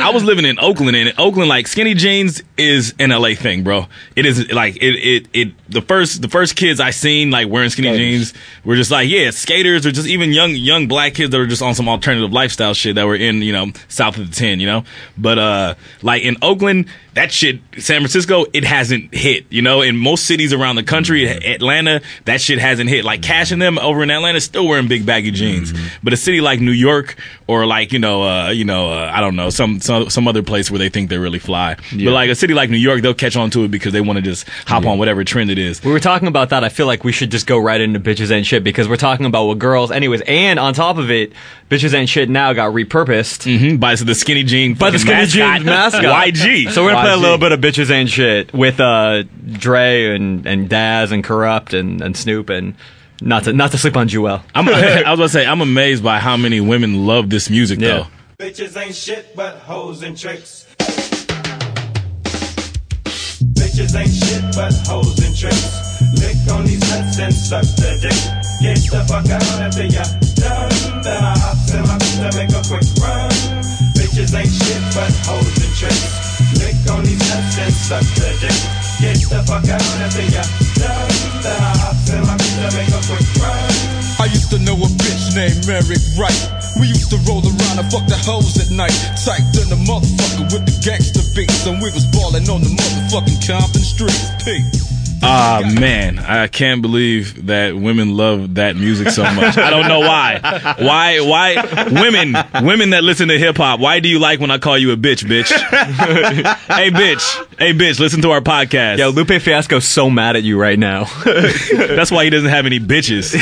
I was living in Oakland, and in Oakland, like, skinny jeans is an LA thing, bro. It is, like, the first kids I seen, like, wearing skinny jeans were just like, skaters, or just even young black kids that were just on some alternative lifestyle shit that were in, you know, south of the 10, you know? But, like, in Oakland, that shit, San Francisco, it hasn't hit, you know? In most cities around the country, Atlanta, that shit hasn't hit. Like, Cash and them over in Atlanta still wearing big baggy jeans, but a city like New York, or like, I don't know, some other place where they think they really fly, but like a city like New York, they'll catch on to it because they want to just hop on whatever trend it is. We were talking about that. I feel like we should just go right into Bitches Ain't Shit, because we're talking about what girls, anyways, and on top of it, Bitches Ain't Shit now got repurposed by the skinny jean mascot. YG. So we're gonna play a little bit of Bitches Ain't Shit with Dre and Daz and Corrupt and Snoop and. Not to sleep on Jewel. I was gonna say, I'm amazed by how many women love this music though. Bitches ain't shit but hoes and tricks. Bitches ain't shit but hoes and tricks. Lick on these nuts and suck the dick. Get the fuck out after ya done. Then I hop to my feet to make a quick run. Bitches ain't shit but hoes and tricks. Lick on these nuts and suck the dick. Get the fuck out after ya done. Then I hop to my feet to make a quick run. I used to know a bitch named Merrick Wright. We used to roll around and fuck the hoes at night. Tight than the motherfucker with the gangster beats. And we was ballin' on the motherfucking Compton streets. Peace. Ah, man, I can't believe that women love that music so much. I don't know why. Women that listen to hip hop, why do you like when I call you a bitch, bitch? Hey, bitch. Hey, bitch, listen to our podcast. Yo, Lupe Fiasco's so mad at you right now. That's why he doesn't have any bitches.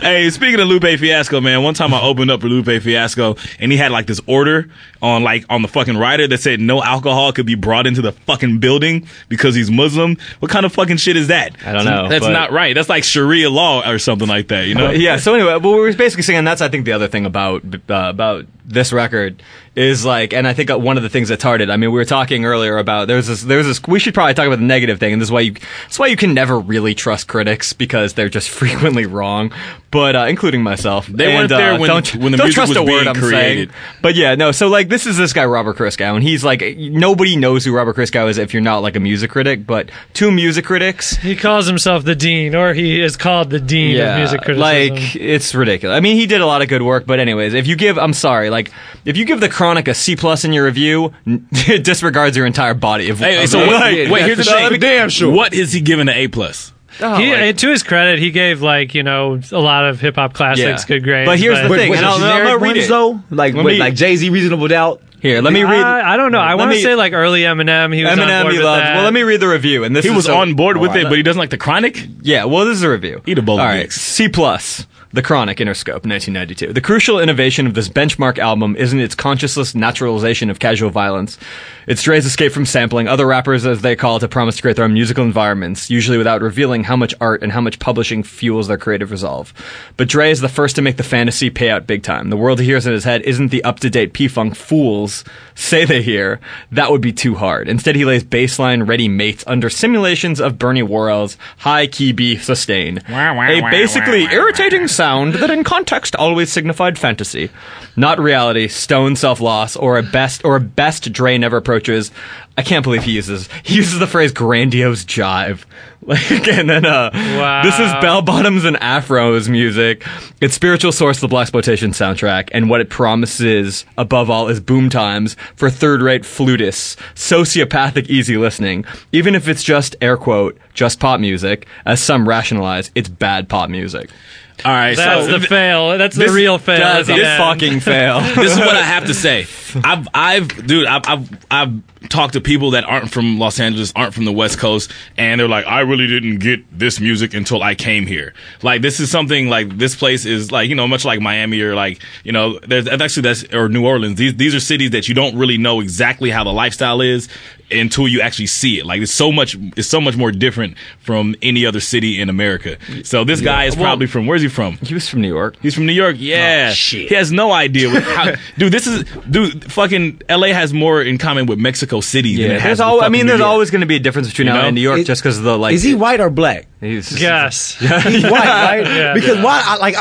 Hey, speaking of Lupe Fiasco, man, one time I opened up for Lupe Fiasco, and he had like this order on the fucking rider that said no alcohol could be brought into the fucking building because he's Muslim. What kind of fucking shit is that? I don't know. That's not right. That's like Sharia law or something like that, you know? Yeah, so anyway, well, we were basically saying that's, I think, the other thing about this record is like, and I think one of the things that's hard, I mean, we were talking earlier about, there's this, we should probably talk about the negative thing, and that's why you can never really trust critics, because they're just frequently wrong, but, including myself. They weren't there when the music was being created. But yeah, no, so like, this is this guy, Robert Christgau, and he's like, nobody knows who Robert Christgau is if you're not like a music critic, but two music critics. He calls himself the dean, or he is called the dean of music criticism. Like, it's ridiculous. I mean, he did a lot of good work, but anyways, if you give The Chronic a C+ in your review, it disregards your entire body of work. Hey, so wait, here's the thing. Damn sure. What is he giving an A+? Oh, to his credit, he gave like, you know, a lot of hip hop classics good grades. But here's the thing, and I'm gonna read it though, like Jay-Z, Reasonable Doubt. Here, let me read. I don't know. I want to say like early Eminem. He was Eminem, on board he loved. Well, let me read the review. And he was on board with it, but he doesn't like The Chronic. Yeah. Well, this is a review. Eat a bowl. All right. C+. The Chronic, Interscope, 1992. The crucial innovation of this benchmark album isn't its conscienceless naturalization of casual violence. It's Dre's escape from sampling other rappers, as they call it, to promise to create their own musical environments, usually without revealing how much art and how much publishing fuels their creative resolve. But Dre is the first to make the fantasy pay out big time. The world he hears in his head isn't the up-to-date P-Funk fools say they hear. That would be too hard. Instead, he lays baseline ready mates under simulations of Bernie Worrell's high-key B sustain. A basically irritating sound that in context always signified fantasy, not reality, stone self-loss, or a best Dre never approaches. I can't believe he uses the phrase grandiose jive. Like, and then this is Bell Bottoms and Afros music. Its spiritual source, the Blaxploitation soundtrack, and what it promises above all is boom times for third-rate flutists, sociopathic easy listening. Even if it's just air quote just pop music, as some rationalize, it's bad pop music. All right, that's so the fail. That's the real fail. That's a fucking fail. This is what I have to say. I've talked to people that aren't from Los Angeles, aren't from the West Coast, and they're like, I really didn't get this music until I came here. Like, this is something like, this place is like, you know, much like Miami or like, you know, or New Orleans. These are cities that you don't really know exactly how the lifestyle is until you actually see it. Like, it's so much more different from any other city in America. So this guy is probably from, where's he from? He was from New York. He's from New York, yeah. Oh, shit. He has no idea. Fucking LA has more in common with Mexico City than it has with New York. Always going to be a difference between LA and New York, just because of the, like... Is he white or black? Yes. He's white, right? Yeah. Because why,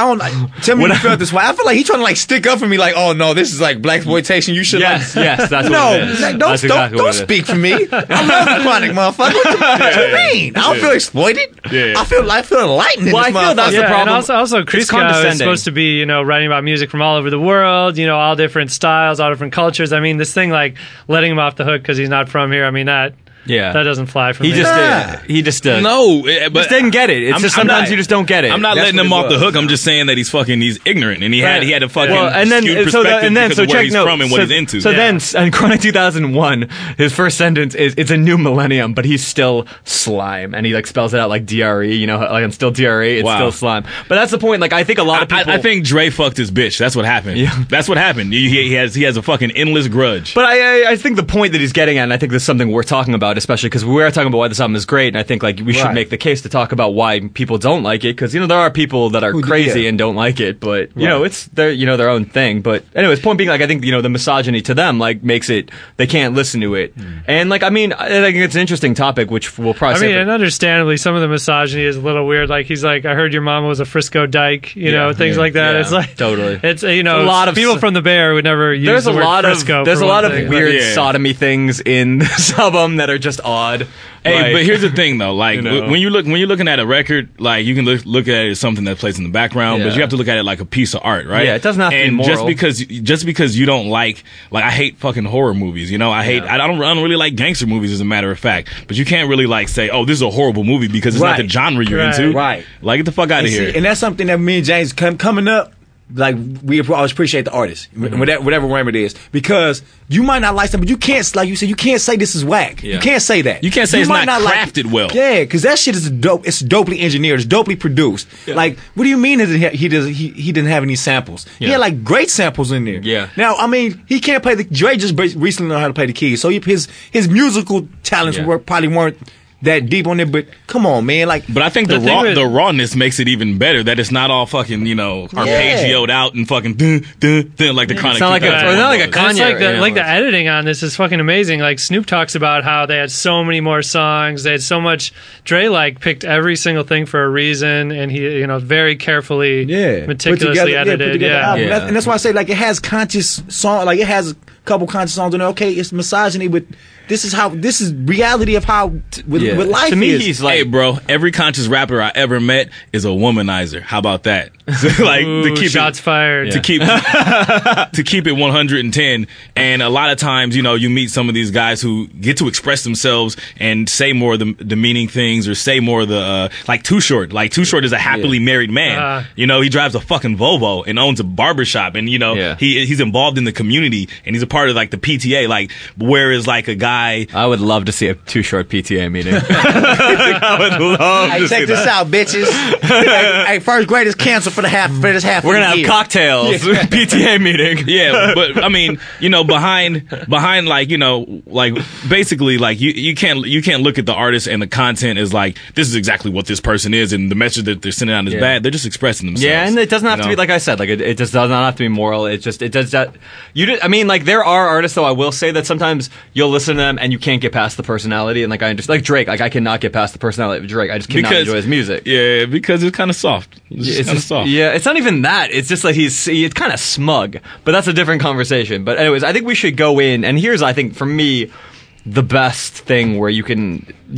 tell me when you felt this way. I feel like he's trying to, like, stick up for me, like, oh, no, this is, like, blaxploitation. You should, like... Yes, that's what it is. No, don't speak for me. I love The Chronic, motherfucker. What do you mean? I don't feel exploited. Yeah. I feel enlightened. Well, I feel that's the problem. And also Kris Kross is supposed to be, you know, writing about music from all over the world, you know, all different styles, all different cultures. I mean, this thing, like, letting him off the hook because he's not from here, I mean, that... Yeah, that doesn't fly for me. He just didn't get it. It's just sometimes you just don't get it. I'm not letting him off the hook. I'm just saying that he's ignorant, and he had a fucking skewed perspective because of where he's from and what he's into. So then, in Chronic 2001, his first sentence is, "It's a new millennium, but he's still slime," and he like spells it out like DRE. You know, like I'm still DRE. It's still slime. But that's the point. Like I think a lot of people. I think Dre fucked his bitch. That's what happened. Yeah. That's what happened. He has a fucking endless grudge. But I think the point that he's getting at, and I think this is something worth talking about. Especially because we are talking about why this album is great, and I think like we should make the case to talk about why people don't like it, because you know there are people that are crazy and don't like it, but you know it's their their own thing. But anyways, point being, like I think the misogyny to them like makes it they can't listen to it, and like I mean I think it's an interesting topic, which we'll probably. And understandably, some of the misogyny is a little weird. Like he's like, I heard your mama was a Frisco dyke, you know things like that. Yeah, it's like totally. It's a lot of people from the Bay Area would never use the word Frisco. There's a lot of weird sodomy things in this album that are. Just just odd. Hey, like, but here's the thing though, like, you know, when you're looking at a record, like, you can look at it as something that plays in the background, but you have to look at it like a piece of art, right? Yeah, it doesn't have to be moral. And just because you don't like I hate fucking horror movies, you know, I don't really like gangster movies, as a matter of fact, but you can't really like say, oh, this is a horrible movie because it's not the genre you're into. Right. Like, get the fuck out of here. And that's something that me and James coming up, like, we always appreciate the artist, whatever realm it is, because you might not like something, but you can't, like you said, you can't say this is whack. Yeah. You can't say that. You can't say it's not crafted well. Yeah, because that shit is dope. It's dopely engineered. It's dopely produced. Yeah. Like, what do you mean he didn't have any samples? Yeah. He had, like, great samples in there. Yeah. Now, I mean, he can't play the... Dre just recently learned how to play the keys, so his musical talents probably weren't... that deep on it, but come on, man. Like, but I think the rawness makes it even better, that it's not all fucking, you know, arpeggioed out and fucking dun, like the Chronic. It's like the editing on this is fucking amazing. Like, Snoop talks about how they had so many more songs, they had so much. Dre, like, picked every single thing for a reason, and he, you know, very carefully, meticulously edited. And that's why I say, like, it has conscious song, like, it has a couple conscious songs in there. Okay, it's misogyny, but This is reality of how with life. To me, he's like, hey, bro, every conscious rapper I ever met is a womanizer. How about that? Like, to keep it 110. And a lot of times, you know, you meet some of these guys who get to express themselves and say more of the demeaning things, or say more of the like Too Short. Like, Too Short is a happily married man. You know, he drives a fucking Volvo and owns a barbershop, and, you know, he's involved in the community, and he's a part of, like, the PTA. Like, whereas, like, a guy, I would love to see a Too Short PTA meeting. I would love to see that. Check this out, bitches. Hey, first grade is canceled for this half. We're gonna have cocktails, PTA meeting. Yeah, but I mean, you know, behind, like, you know, like, basically, like, you can't look at the artist and the content as like, this is exactly what this person is, and the message that they're sending out is bad. They're just expressing themselves. Yeah, and it doesn't have to be, like I said, like, it just does not have to be moral. It just I mean, like, there are artists, though, I will say, that sometimes you'll listen to them and you can't get past the personality, and, like, I understand, like, Drake, like, I cannot get past the personality of Drake. I just cannot enjoy his music. Yeah, because it's kind of soft. It's kind of soft. Yeah, it's not even that. It's just like it's kind of smug. But that's a different conversation. But anyways, I think we should go in, and here's, I think, for me, the best thing where you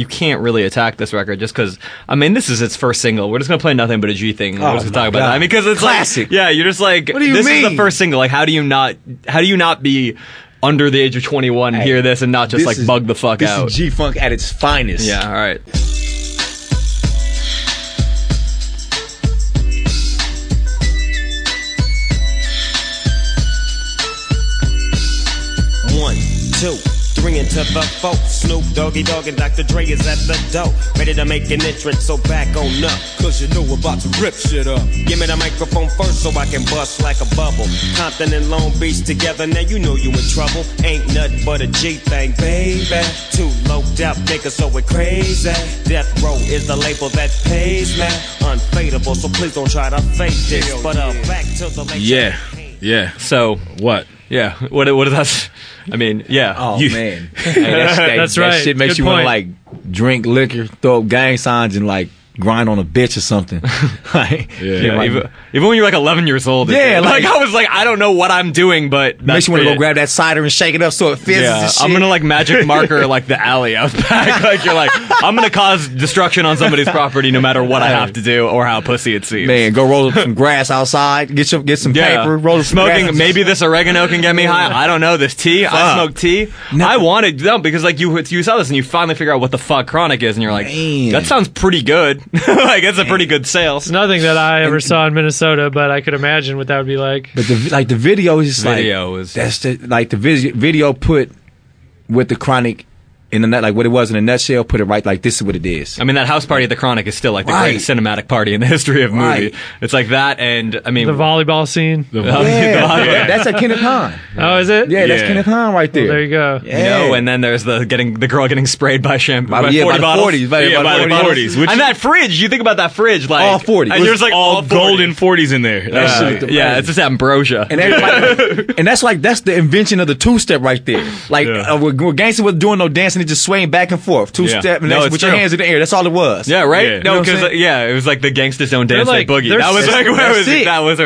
can't really attack this record, just because, I mean, this is its first single. We're just gonna play Nothing But a G Thing. We're just gonna talk about that. I mean, because it's classic. Like, yeah, you're just like, what do you mean? This is the first single. Like, how do you not be under the age of 21, hear this and not just, like, bug the fuck out. This is G-Funk at its finest. Yeah, all right. One, two, three, into the folk. Snoop Doggy Dogg and Dr. Dre is at the door, ready to make an entrance, so back on up, cause you know we're about to rip shit up. Give me the microphone first so I can bust like a bubble. Compton and Long Beach together, now you know you in trouble. Ain't nothing but a G thing, baby. Too low death niggas, so we're crazy. Death Row is the label that pays, man. Unfadable, so please don't try to fake this. But back to the late. Yeah, yeah. So what? Yeah, what is that? I mean, yeah. Oh, man. Hey, that's right. That shit makes Good you want to, like, drink liquor, throw up gang signs, and, like, grind on a bitch or something. Like, yeah, like, even when you're, like, 11 years old. Yeah, like, I was like, I don't know what I'm doing, but that's makes you want to go grab that cider and shake it up so it fizzes and shit. I'm going to, like, magic marker, like, the alley out back. Like, you're like, I'm going to cause destruction on somebody's property no matter what I have to do or how pussy it seems. Man, go roll up some grass outside, get some paper, roll up some smoking. Grass. Maybe this oregano can get me high. I don't know, this tea. I smoke tea. No. I wanted, no, because, like, you saw this and you finally figure out what the fuck Chronic is, and you're like, man, that sounds pretty good. Like, it's a pretty good sale. It's nothing that I ever saw in Minnesota, but I could imagine what that would be like. But the video is just video put with the Chronic in the nut, like what it was in a nutshell, put it right, like, this is what it is. I mean, that house party at the Chronic is still, like, the greatest cinematic party in the history of movie. It's like that, and I mean, the volleyball scene. That's a Kenneth Hahn. Oh, is it? Yeah, that's Kenneth Hahn right there. Well, there you go. Yeah. You know, and then there's the girl getting sprayed by shampoo. By 40s. And that fridge, you think about that fridge, like all 40s. And there's, like, all golden 40s in there. That's it's just ambrosia. And that's like, that's the invention of the two-step right there. Like, gangsters was doing no dancing dancing and just swaying back and forth, two-step, and with your hands in the air. That's all it was. Yeah, right? Yeah. No, because, it was like the Gangsta Zone dance, like Boogie. That was like where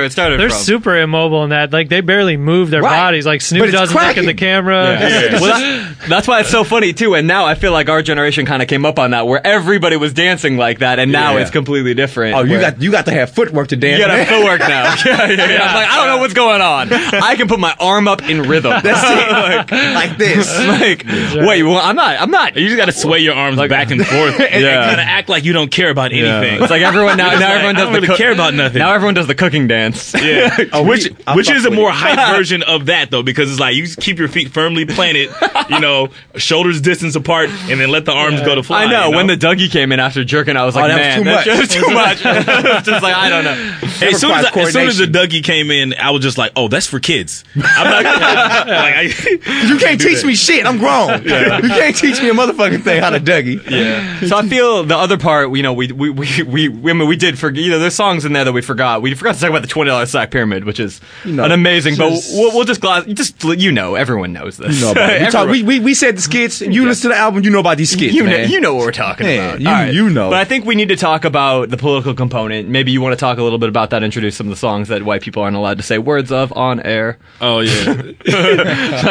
it started from. They're super immobile in that. Like, they barely move their bodies. Like, Snoop doesn't look at the camera. Yeah. Yeah. Well, that's why it's so funny, too. And now I feel like our generation kind of came up on that, where everybody was dancing like that, and now it's completely different. Oh, you got to have footwork to dance. You got to have footwork now. Yeah. I'm like, I don't know what's going on. I can put my arm up in rhythm. That's it. Like this. Like, wait, well, I'm not. You just got to sway your arms back and forth and kind of act like you don't care about anything. It's like everyone now. Everyone does. I don't really care about nothing. Now everyone does the cooking dance. Yeah, which is a more hype version of that though, because it's like you just keep your feet firmly planted, shoulders distance apart, and then let the arms go to fly. I know. When the Dougie came in after jerking, I was like, man, that was too much. It's just like I don't know. As soon as the Dougie came in, I was just like, oh, that's for kids. I'm not you can't teach me shit. I'm grown. Yeah. You can't teach me a motherfucking thing how to Dougie. Yeah. So I feel the other part, we did forget. There's songs in there that we forgot. We forgot to talk about the $20 Sack Pyramid, which is an amazing. But we'll just gloss. Just everyone knows this. You know about it. We said the skits. You listen to the album. You know about these skits. You know what we're talking about. You know. But I think we need to talk about the political component. Maybe you want to talk a little bit about that. Introduce some of the songs that white people aren't allowed to say words of on air. Oh yeah.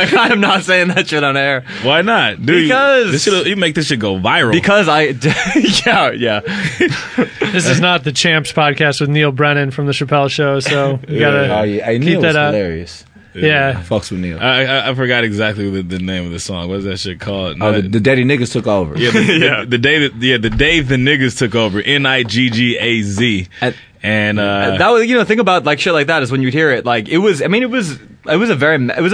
Like, I am not saying that shit on air. Why not? Dude, because you make this shit go viral. Because This is not the Champs podcast with Neil Brennan from the Chappelle Show, so you gotta keep that up. Hilarious. Yeah. I fucks with Neil. I forgot exactly the name of the song. What's that shit called? Oh, the Daddy Niggas Took Over. Yeah, the day the niggas took over. Niggaz. And that was, think about like shit like that is when you'd hear it. Like it was, it was a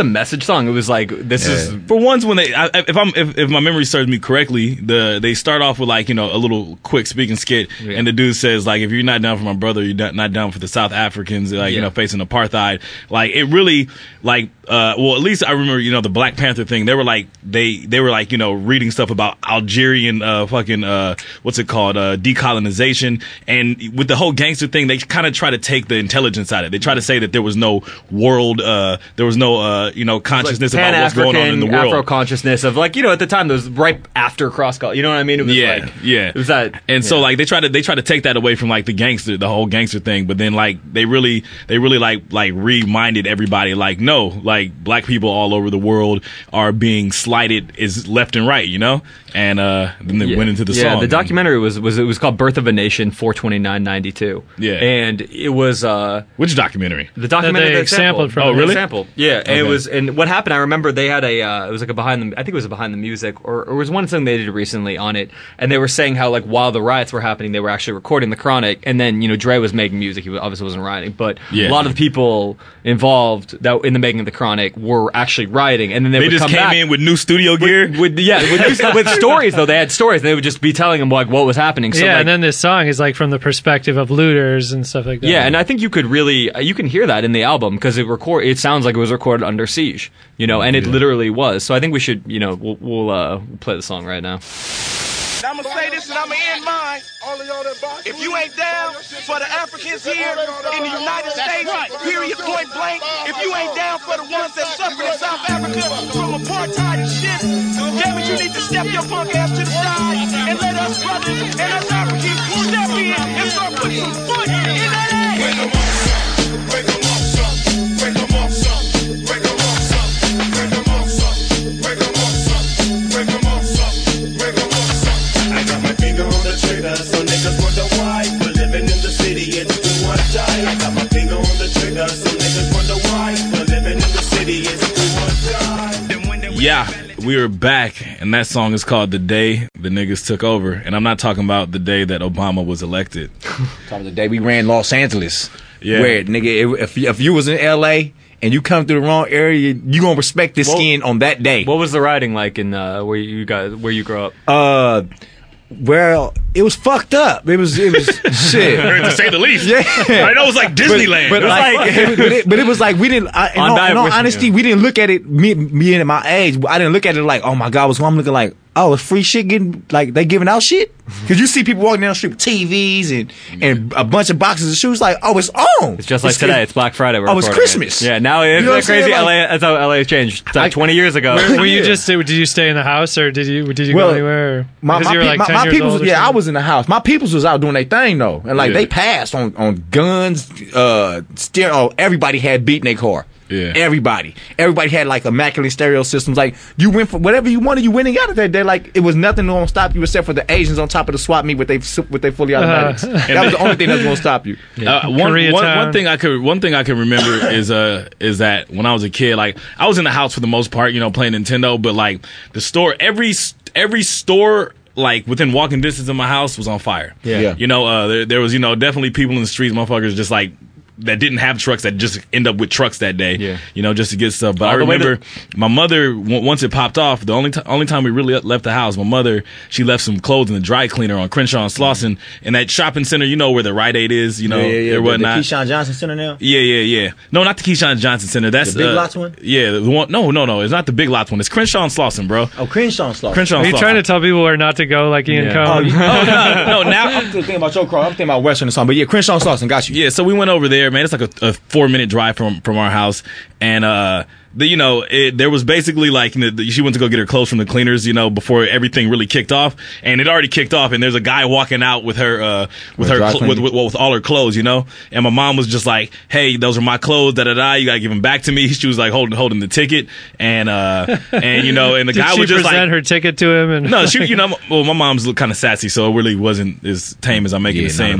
message song. It was like this is for once when they, if my memory serves me correctly, they start off with like a little quick speaking skit, and the dude says like if you're not down for my brother, you're not down for the South Africans, like facing apartheid. Like it really like at least I remember the Black Panther thing. They were like they were like reading stuff about Algerian decolonization, and with the whole gangster thing. They kind of try to take the intelligence out of it. They try to say that there was no world, consciousness about what's going on in the world. Afro consciousness of like at the time that was right after cross call. You know what I mean? It was it was that. And so like they try to take that away from like the whole gangster thing. But then like they really like reminded everybody like no, like black people all over the world are being slighted is left and right. And then they went into the song. Yeah, the documentary was called Birth of a Nation 4/29/92. Yeah, and it was which documentary? The documentary that they sampled from. Oh, really? Yeah, okay. It was. And what happened? I remember they had a it was like a behind the. I think it was a behind the music, or it was one thing they did recently on it, and they were saying how like while the riots were happening, they were actually recording The Chronic, and then Dre was making music. He obviously wasn't rioting, but a lot of the people involved that in the making of The Chronic were actually rioting, and then they would just come came back in with new studio gear. With stories though, they had stories. They would just be telling them like what was happening. So, and then this song is like from the perspective of looters and stuff like that. Yeah, and I think you could really you can hear that in the album because it sounds like it was recorded under siege, and it literally was. So I think we should, we'll play the song right now. Now I'm gonna say this and I'm gonna end mine. If you ain't down for the Africans here in the United States, period, point blank. If you ain't down for the ones that suffered in South Africa from apartheid and shit, damn it, you need to step your punk ass to the side and let us brothers and us Africans step in and start putting some foot in that ass. So niggas wonder why we're living in the city, it's do or die. I got my finger on the trigger, so niggas wonder why we're living in the city, it's do or die. Yeah, we are back, and that song is called The Day the Niggas Took Over. And I'm not talking about the day that Obama was elected. Talking the day we ran Los Angeles. Yeah. Where, nigga, if you was in LA and you come through the wrong area, you gonna respect this skin on that day. What was the rioting like in where you grew up? Well, it was fucked up. It was shit, to say the least. Yeah, I know it was like Disneyland. But it was like we didn't. In all honesty, we didn't look at it. Me and my age, I didn't look at it like, oh my god, what's wrong? I'm looking like. all the free shit getting, like, they giving out shit. Because you see people walking down the street with TVs and a bunch of boxes of shoes, like, oh, it's on. It's just like today. It's Black Friday. Oh, it's Christmas. Yeah, now it's crazy. Like, LA, that's how LA changed. It's like 20 years ago. Were you just, did you stay in the house or did you go anywhere? My peoples, yeah, I was in the house. My peoples was out doing their thing, though. And, like, they passed on guns, steering. Oh, everybody had beat in their car. Yeah. Everybody had like immaculate stereo systems. Like, you went for whatever you wanted, you went and got it that day. Like, it was nothing gonna stop you except for the Asians on top of the swap meet with they fully automatics. That was the only thing that was gonna stop you. Yeah. One thing I can remember is that when I was a kid, like, I was in the house for the most part, you know, playing Nintendo. But like the store, every store, like, within walking distance of my house was on fire. Yeah, yeah. You know, there was, you know, definitely people in the streets, motherfuckers just like, that didn't have trucks that just end up with trucks that day, yeah, you know, just to get stuff. But I remember my mother, once it popped off, the only time we really left the house, my mother, she left some clothes in the dry cleaner on Crenshaw and Slauson, and that shopping center, you know, where the Rite Aid is, you know, or whatnot. The Keyshawn Johnson Center now? Yeah, yeah, yeah. No, not the Keyshawn Johnson Center. That's the Big Lots one? Yeah, the one. No, it's not the Big Lots one. It's Crenshaw and Slauson, bro. Oh, Crenshaw and Slauson. Crenshaw and Slauson. Are you trying to tell people where not to go, like Ian Cohn? No, now I'm thinking about your car. I'm thinking about Western and something. But yeah, Crenshaw and Slauson, got you. Yeah, so we went over there. Man, it's like a 4-minute drive from our house, and you know, there was basically like, you know, she went to go get her clothes from the cleaners, you know, before everything really kicked off, and it already kicked off. And there's a guy walking out with all her clothes, you know. And my mom was just like, "Hey, those are my clothes. Da da da. You gotta give them back to me." She was like holding the ticket, and you know, and the guy was just like, "Present her ticket to him." And no, she, you know, well, my mom's kind of sassy, so it really wasn't as tame as I'm making it seem.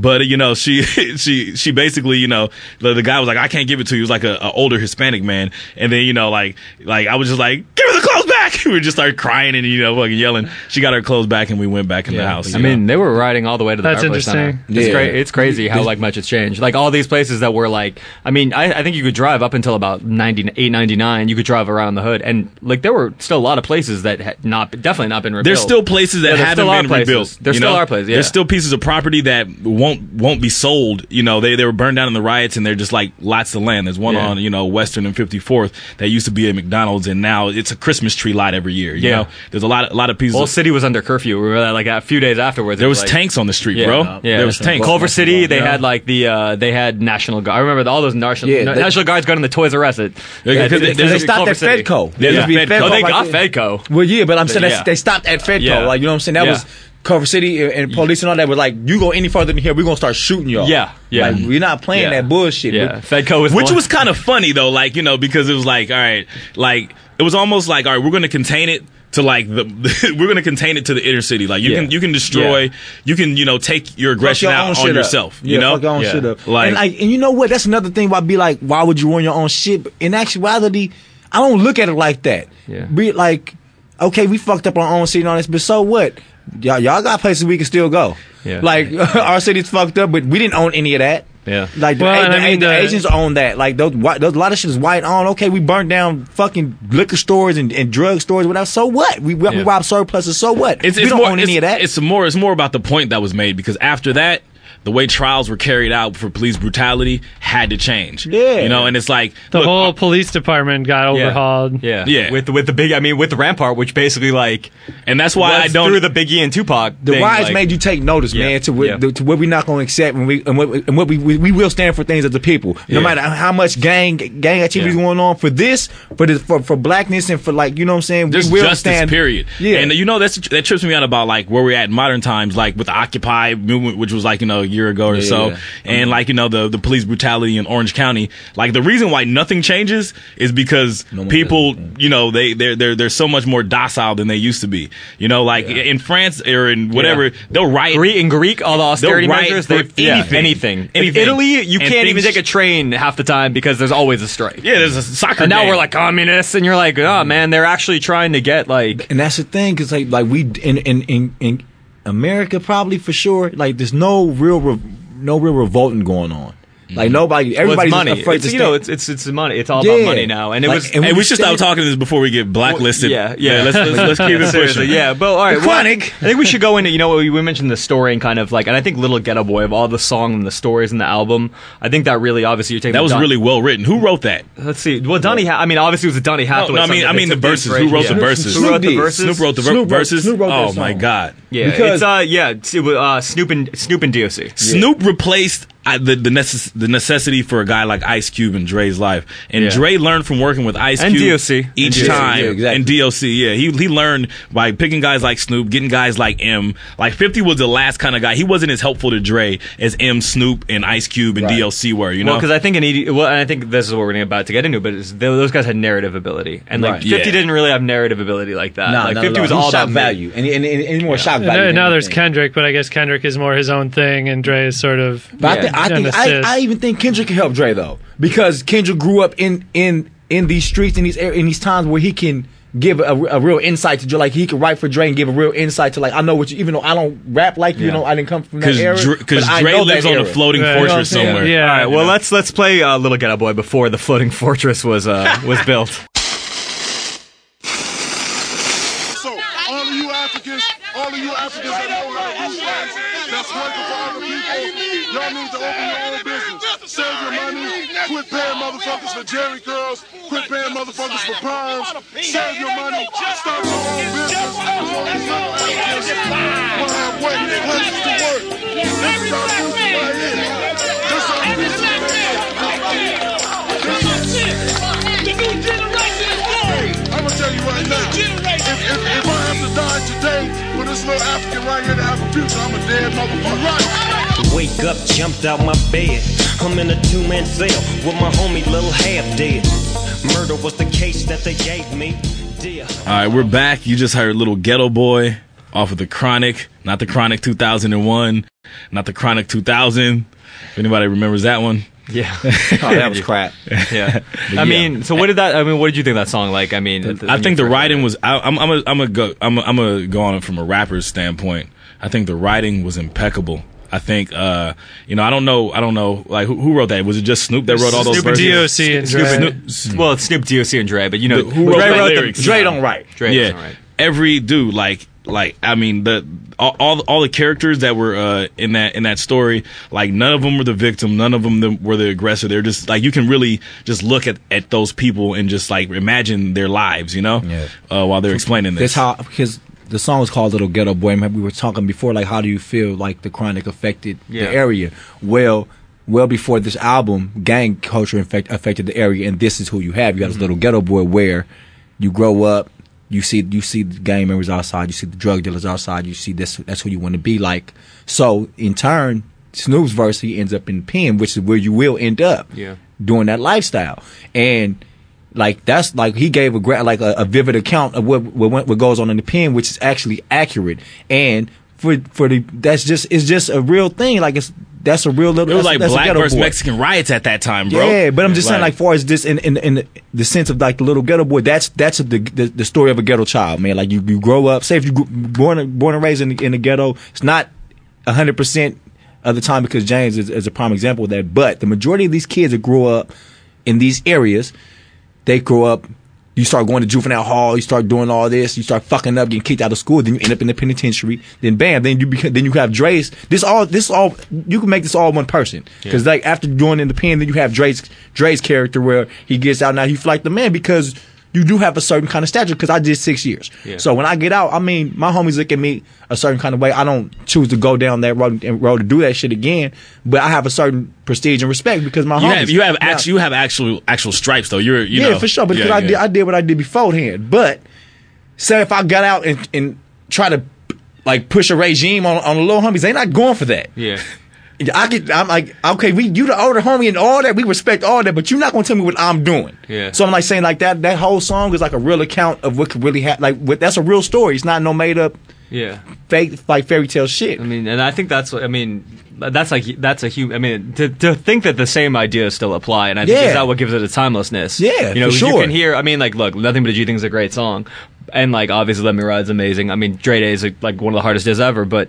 But you know, she basically, you know, the guy was like, "I can't give it to you." It was like an older Hispanic man, and then, you know, like I was just like, give her the clothes back. We just started crying and, you know, fucking yelling. She got her clothes back, and we went back in the house. I mean, they were riding all the way to the Barclays Center. That's interesting. It's crazy how like much it's changed. Like all these places that were like, I mean, I think you could drive up until about 98, 99. You could drive around the hood, and like there were still a lot of places that had definitely not been rebuilt. There's still places that haven't been rebuilt. There still are places. Yeah. There's still pieces of property that won't be sold. You know, they were burned down in the riots, and they're just like lots of land. There's one on, you know, Western and 54th that used to be a McDonald's, and now it's a Christmas tree lot every year. You know, there's a lot of pieces. Whole city was under curfew. Remember that? Like a few days afterwards, there was like, tanks on the street, bro. Yeah, there was tanks. Culver City, they had like the they had National Guard. I remember all those National Guards got in the Toys R Us. They stopped at Fedco. Oh, they got Fedco. Well, yeah, but I'm saying they stopped at Fedco. Like, you know what I'm saying? That was Culver City and police and all that were like, you go any farther than here, we're going to start shooting y'all. Yeah, yeah. Like, we're not playing that bullshit. Yeah, Fedco was Which was kind of funny, though, like, you know, because it was like, all right, like, it was almost like, all right, we're going to contain it to like we're going to contain it to the inner city. Like, you can destroy, you can, you know, take your aggression out on yourself. You know, fuck your own shit up. And you know what? That's another thing why I'd be like, why would you ruin your own shit? But in actuality, I don't look at it like that. Yeah. Be like, okay, we fucked up our own city and all this, but so what? Y'all got places we can still go. Yeah. Like, our city's fucked up, but we didn't own any of that. Yeah. Like, the Asians own that. Like, those a lot of shit is white on. Okay, we burned down fucking liquor stores and drug stores, whatever. So what? We robbed surpluses. So what? We don't own any of that. It's more about the point that was made, because after that, the way trials were carried out for police brutality had to change. Yeah. You know, and it's like the whole police department got overhauled. Yeah. Yeah. With the Rampart, which basically like, and that's why I don't, through the Biggie and Tupac. The riots made you take notice, man, to what we're not going to accept, and what we will stand for things as the people. No matter how much gang activity going on for blackness and for, like, you know what I'm saying? There's justice, period. Yeah. And you know, that trips me out about like where we're at in modern times, like with the Occupy movement, which was like, you know, year ago or so, and like, you know, the police brutality in Orange County, like the reason why nothing changes is because people, you know, they're so much more docile than they used to be, you know, like in France or in whatever, they'll riot in Greek, all the austerity measures, anything. In Italy, you can't even take a train half the time because there's always a strike. Yeah, there's a soccer game. Now we're like communists, and you're like, oh man, they're actually trying to get like, and that's the thing, because like we in America, probably for sure, like there's no real revolting going on. Like nobody, everybody's afraid to stand. You know, it's money. It's all about money now. And it was, and we should stop talking this before we get blacklisted. Let's keep it pushing. But all right, Chronic. I think we should go into, you know, we mentioned the story and kind of like, and I think Little Ghetto Boy, of all the songs and the stories in the album, I think that really, obviously, you're taking that was really well written. Who wrote that? Let's see. Well, Donny. I mean, obviously, it was a Donny Hathaway. No, I mean the verses. Who wrote the verses? Snoop wrote the verses. Oh my God. Yeah, because Snoop and DOC. Snoop replaced the necessity for a guy like Ice Cube in Dre's life, and Dre learned from working with Ice Cube and DOC each time. And DOC, he learned by picking guys like Snoop, getting guys like M. Like 50 was the last kind of guy. He wasn't as helpful to Dre as M, Snoop, and Ice Cube and DOC were. You know, because I think and I think this is what we're about to get into. But those guys had narrative ability, and like 50 didn't really have narrative ability like that. No, like 50 was all about value and more shock value. And now there's Kendrick, but I guess Kendrick is more his own thing, and Dre is sort of. I even think Kendrick can help Dre though, because Kendrick grew up in these streets, in these times where he can give a real insight to Dre. Like he can write for Dre and give a real insight to, like, I know what you, even though I don't rap like you know, I didn't come from that era. Because Dre lives on a floating fortress somewhere. Yeah. All right. Well, let's play Little Ghetto Boy before the floating fortress was built. So all of you Africans that know that's working for other people. Y'all need to open your own business. Save your money. Quit paying motherfuckers for Jerry curls. Quit paying motherfuckers for primes. Save your money. Start your own business. We'll have waiting places to work. This is our business right here. This is our business right here. The new generation is born. I'm going to tell you right now. If I have to die today for this little African right here to have a future, I'm a dead motherfucker. Right. Wake up, jumped out my bed. I'm in a two-man cell with my homie Lil Half dead. Murder was the case that they gave me. Dear. All right, we're back. You just heard Little Ghetto Boy off of The Chronic. Not The Chronic 2001. Not The Chronic 2000. If anybody remembers that one. Yeah. That was crap. Yeah. What did you think of that song? Like, I mean, I think the writing was, I'm gonna go on it from a rapper's standpoint. I think the writing was impeccable. I think, I don't know. Like, who wrote that? Was it just Snoop that wrote all those verses? It's Snoop, DOC, and Dre. But you know, who wrote the lyrics? Dre don't write. Doesn't write. Every dude, like I mean, all the characters that were in that story, like none of them were the victim, none of them were the aggressor. They're just like, you can really just look at those people and just like imagine their lives, you know, while they're explaining this. That's how, because the song was called Little Ghetto Boy. We were talking before, like, how do you feel like the Chronic affected the area? Well, before this album, gang culture affected the area, and this is who you have. You got this Little Ghetto Boy where you grow up, you see the gang members outside, you see the drug dealers outside, you see this. That's who you want to be like. So in turn, Snoop's verse, he ends up in pen, which is where you will end up doing that lifestyle. And like, that's like, he gave a vivid account of what goes on in the pen, which is actually accurate. And it's just a real thing. Like, that's a real little. It was like black versus Mexican riots at that time, bro. Yeah, but I'm just saying, like, far as this in the sense of like the Little Ghetto Boy, that's the story of a ghetto child, man. Like, you grow up. Say if you born and raised in the ghetto, it's not 100% of the time, because James is a prime example of that. But the majority of these kids that grow up in these areas. They grow up, you start going to juvenile hall, you start doing all this, you start fucking up, getting kicked out of school, then you end up in the penitentiary, then bam, then you have Dre's. This all you can make this all one person, because like after going in the pen, then you have Dre's character where he gets out now. He's like the man, because you do have a certain kind of stature. Because I did 6 years, so when I get out, I mean, my homies look at me a certain kind of way. I don't choose to go down that road to do that shit again. But I have a certain prestige and respect because my homies. You have actual stripes though. You know, for sure. But I did what I did beforehand. But say if I got out and try to like push a regime on the little homies, they're not going for that. Yeah. I'm like, okay, you the older homie and all that, we respect all that, but you're not gonna tell me what I'm doing. Yeah. So I'm like saying like that whole song is like a real account of what could really happen. Like that's a real story. It's not no made up, fake like fairy tale shit. I mean, and I think that's a human. I mean, to think that the same ideas still apply, and I think is that what gives it a timelessness. Yeah, you know, for sure. You can hear. I mean, like, look, Nothing But a G Thing's a great song, and like obviously Let Me Ride's amazing. I mean, Dre Day is like one of the hardest days ever, but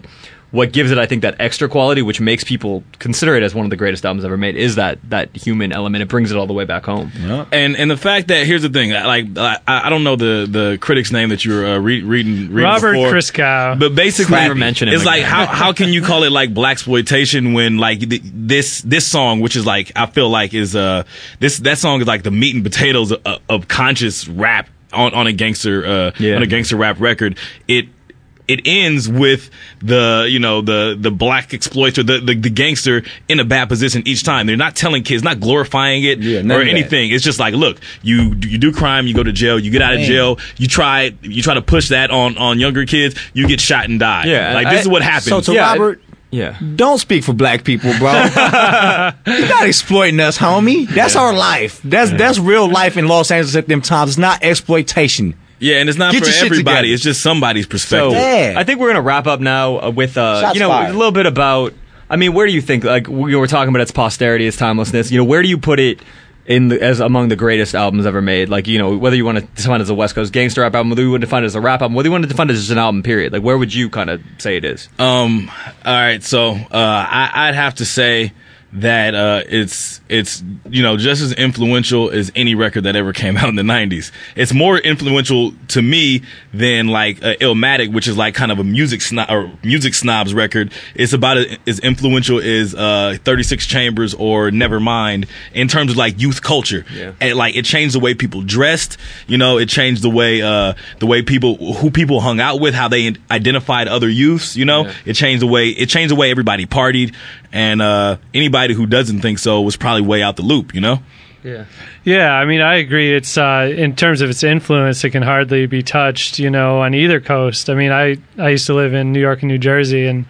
what gives it, I think, that extra quality, which makes people consider it as one of the greatest albums ever made, is that human element. It brings it all the way back home. Yeah. And the fact that, here's the thing, like, I don't know the critic's name that you were reading Robert before, Christgau. But basically, it's like, how can you call it like blaxploitation when like this song, which is like, I feel like is that song is like the meat and potatoes of conscious rap on a gangster on a gangster rap record. It ends with the black exploiter, the gangster in a bad position each time. They're not telling kids, not glorifying it or anything. It's just like, look, you do crime, you go to jail, you get out of jail, you try to push that on younger kids, you get shot and die. Yeah, like this is what happens. So to Robert. Yeah. Don't speak for black people, bro. You're not exploiting us, homie. That's our life. That's real life in Los Angeles at them times. It's not exploitation. Yeah, and it's not for everybody. It's just somebody's perspective. So, I think we're going to wrap up now with a little bit about, I mean, where do you think, like we were talking about its posterity, its timelessness, where do you put it as among the greatest albums ever made? Like, whether you want to define it as a West Coast gangster rap album, whether you want to define it as a rap album, whether you want to define it as just an album, period. Like, where would you kind of say it is? All right, so I'd have to say that it's just as influential as any record that ever came out in the 90s. It's more influential to me than like Illmatic, which is like kind of a music snobs record. It's about as influential as 36 Chambers or Nevermind in terms of like youth culture. Yeah. And like it changed the way people dressed, it changed the way people hung out with, how they identified other youths, it changed the way everybody partied, and anybody who doesn't think so was probably way out the loop, Yeah, I mean, I agree. It's in terms of its influence, it can hardly be touched, on either coast. I mean, I used to live in New York and New Jersey, and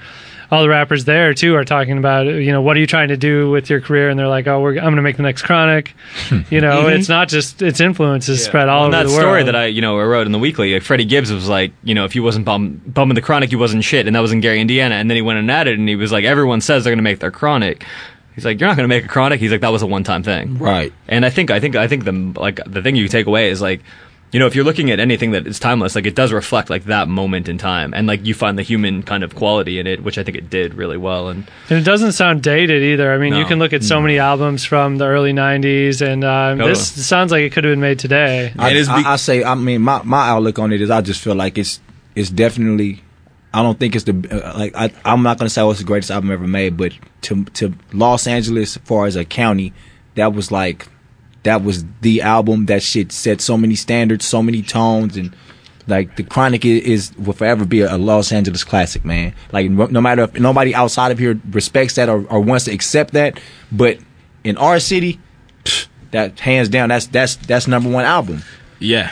all the rappers there too are talking about, what are you trying to do with your career? And they're like, oh, I'm going to make the next Chronic. It's not just its influence is spread all over the world. That story that I wrote in the Weekly, like Freddie Gibbs was like, if you wasn't bumming the Chronic, you wasn't shit, and that was in Gary, Indiana. And then he went and added, and he was like, everyone says they're going to make their Chronic. He's like, you're not going to make a Chronic. He's like, that was a one-time thing. Right. And I think the thing you take away is like, if you're looking at anything that is timeless, like it does reflect like that moment in time, and like you find the human kind of quality in it, which I think it did really well. And it doesn't sound dated either. I mean, you can look at so many albums from the early '90s, and this sounds like it could have been made today. My outlook on it is, I just feel like it's definitely. I don't think it's I'm not gonna say it's the greatest album ever made, but to Los Angeles, as far as a county, that was the album. That shit set so many standards, so many tones, and like the Chronic will forever be a Los Angeles classic, man. Like no matter if nobody outside of here respects that or wants to accept that, but in our city, that hands down, that's number one album. Yeah.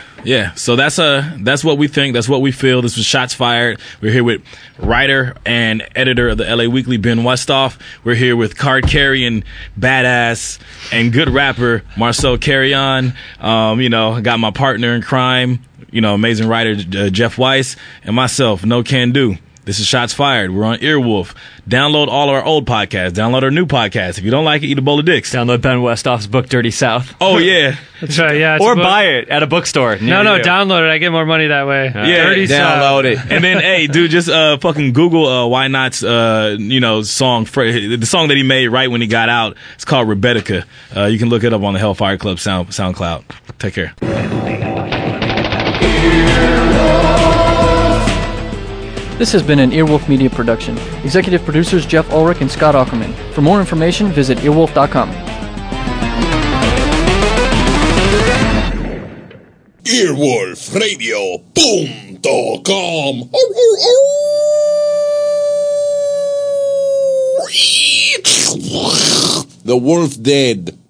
So that's what we think. That's what we feel. This was Shots Fired. We're here with writer and editor of the LA Weekly, Ben Westhoff. We're here with card-carrying, badass, and good rapper, Marcel Carrion. I got my partner in crime, amazing writer, Jeff Weiss, and myself, No Can Do. This is Shots Fired. We're on Earwolf. Download all our old podcasts. Download our new podcasts. If you don't like it, eat a bowl of dicks. Download Ben Westhoff's book, Dirty South. Oh, yeah. That's right, yeah. Or buy it at a bookstore. No, download it. I get more money that way. Dirty South. Download it. And then, hey, dude, just fucking Google Why Not's, song. The song that he made right when he got out. It's called Rebecca. You can look it up on the Hellfire Club SoundCloud. Take care. This has been an Earwolf Media production. Executive producers Jeff Ulrich and Scott Aukerman. For more information, visit earwolf.com. EarwolfRadio.com. The wolf dead.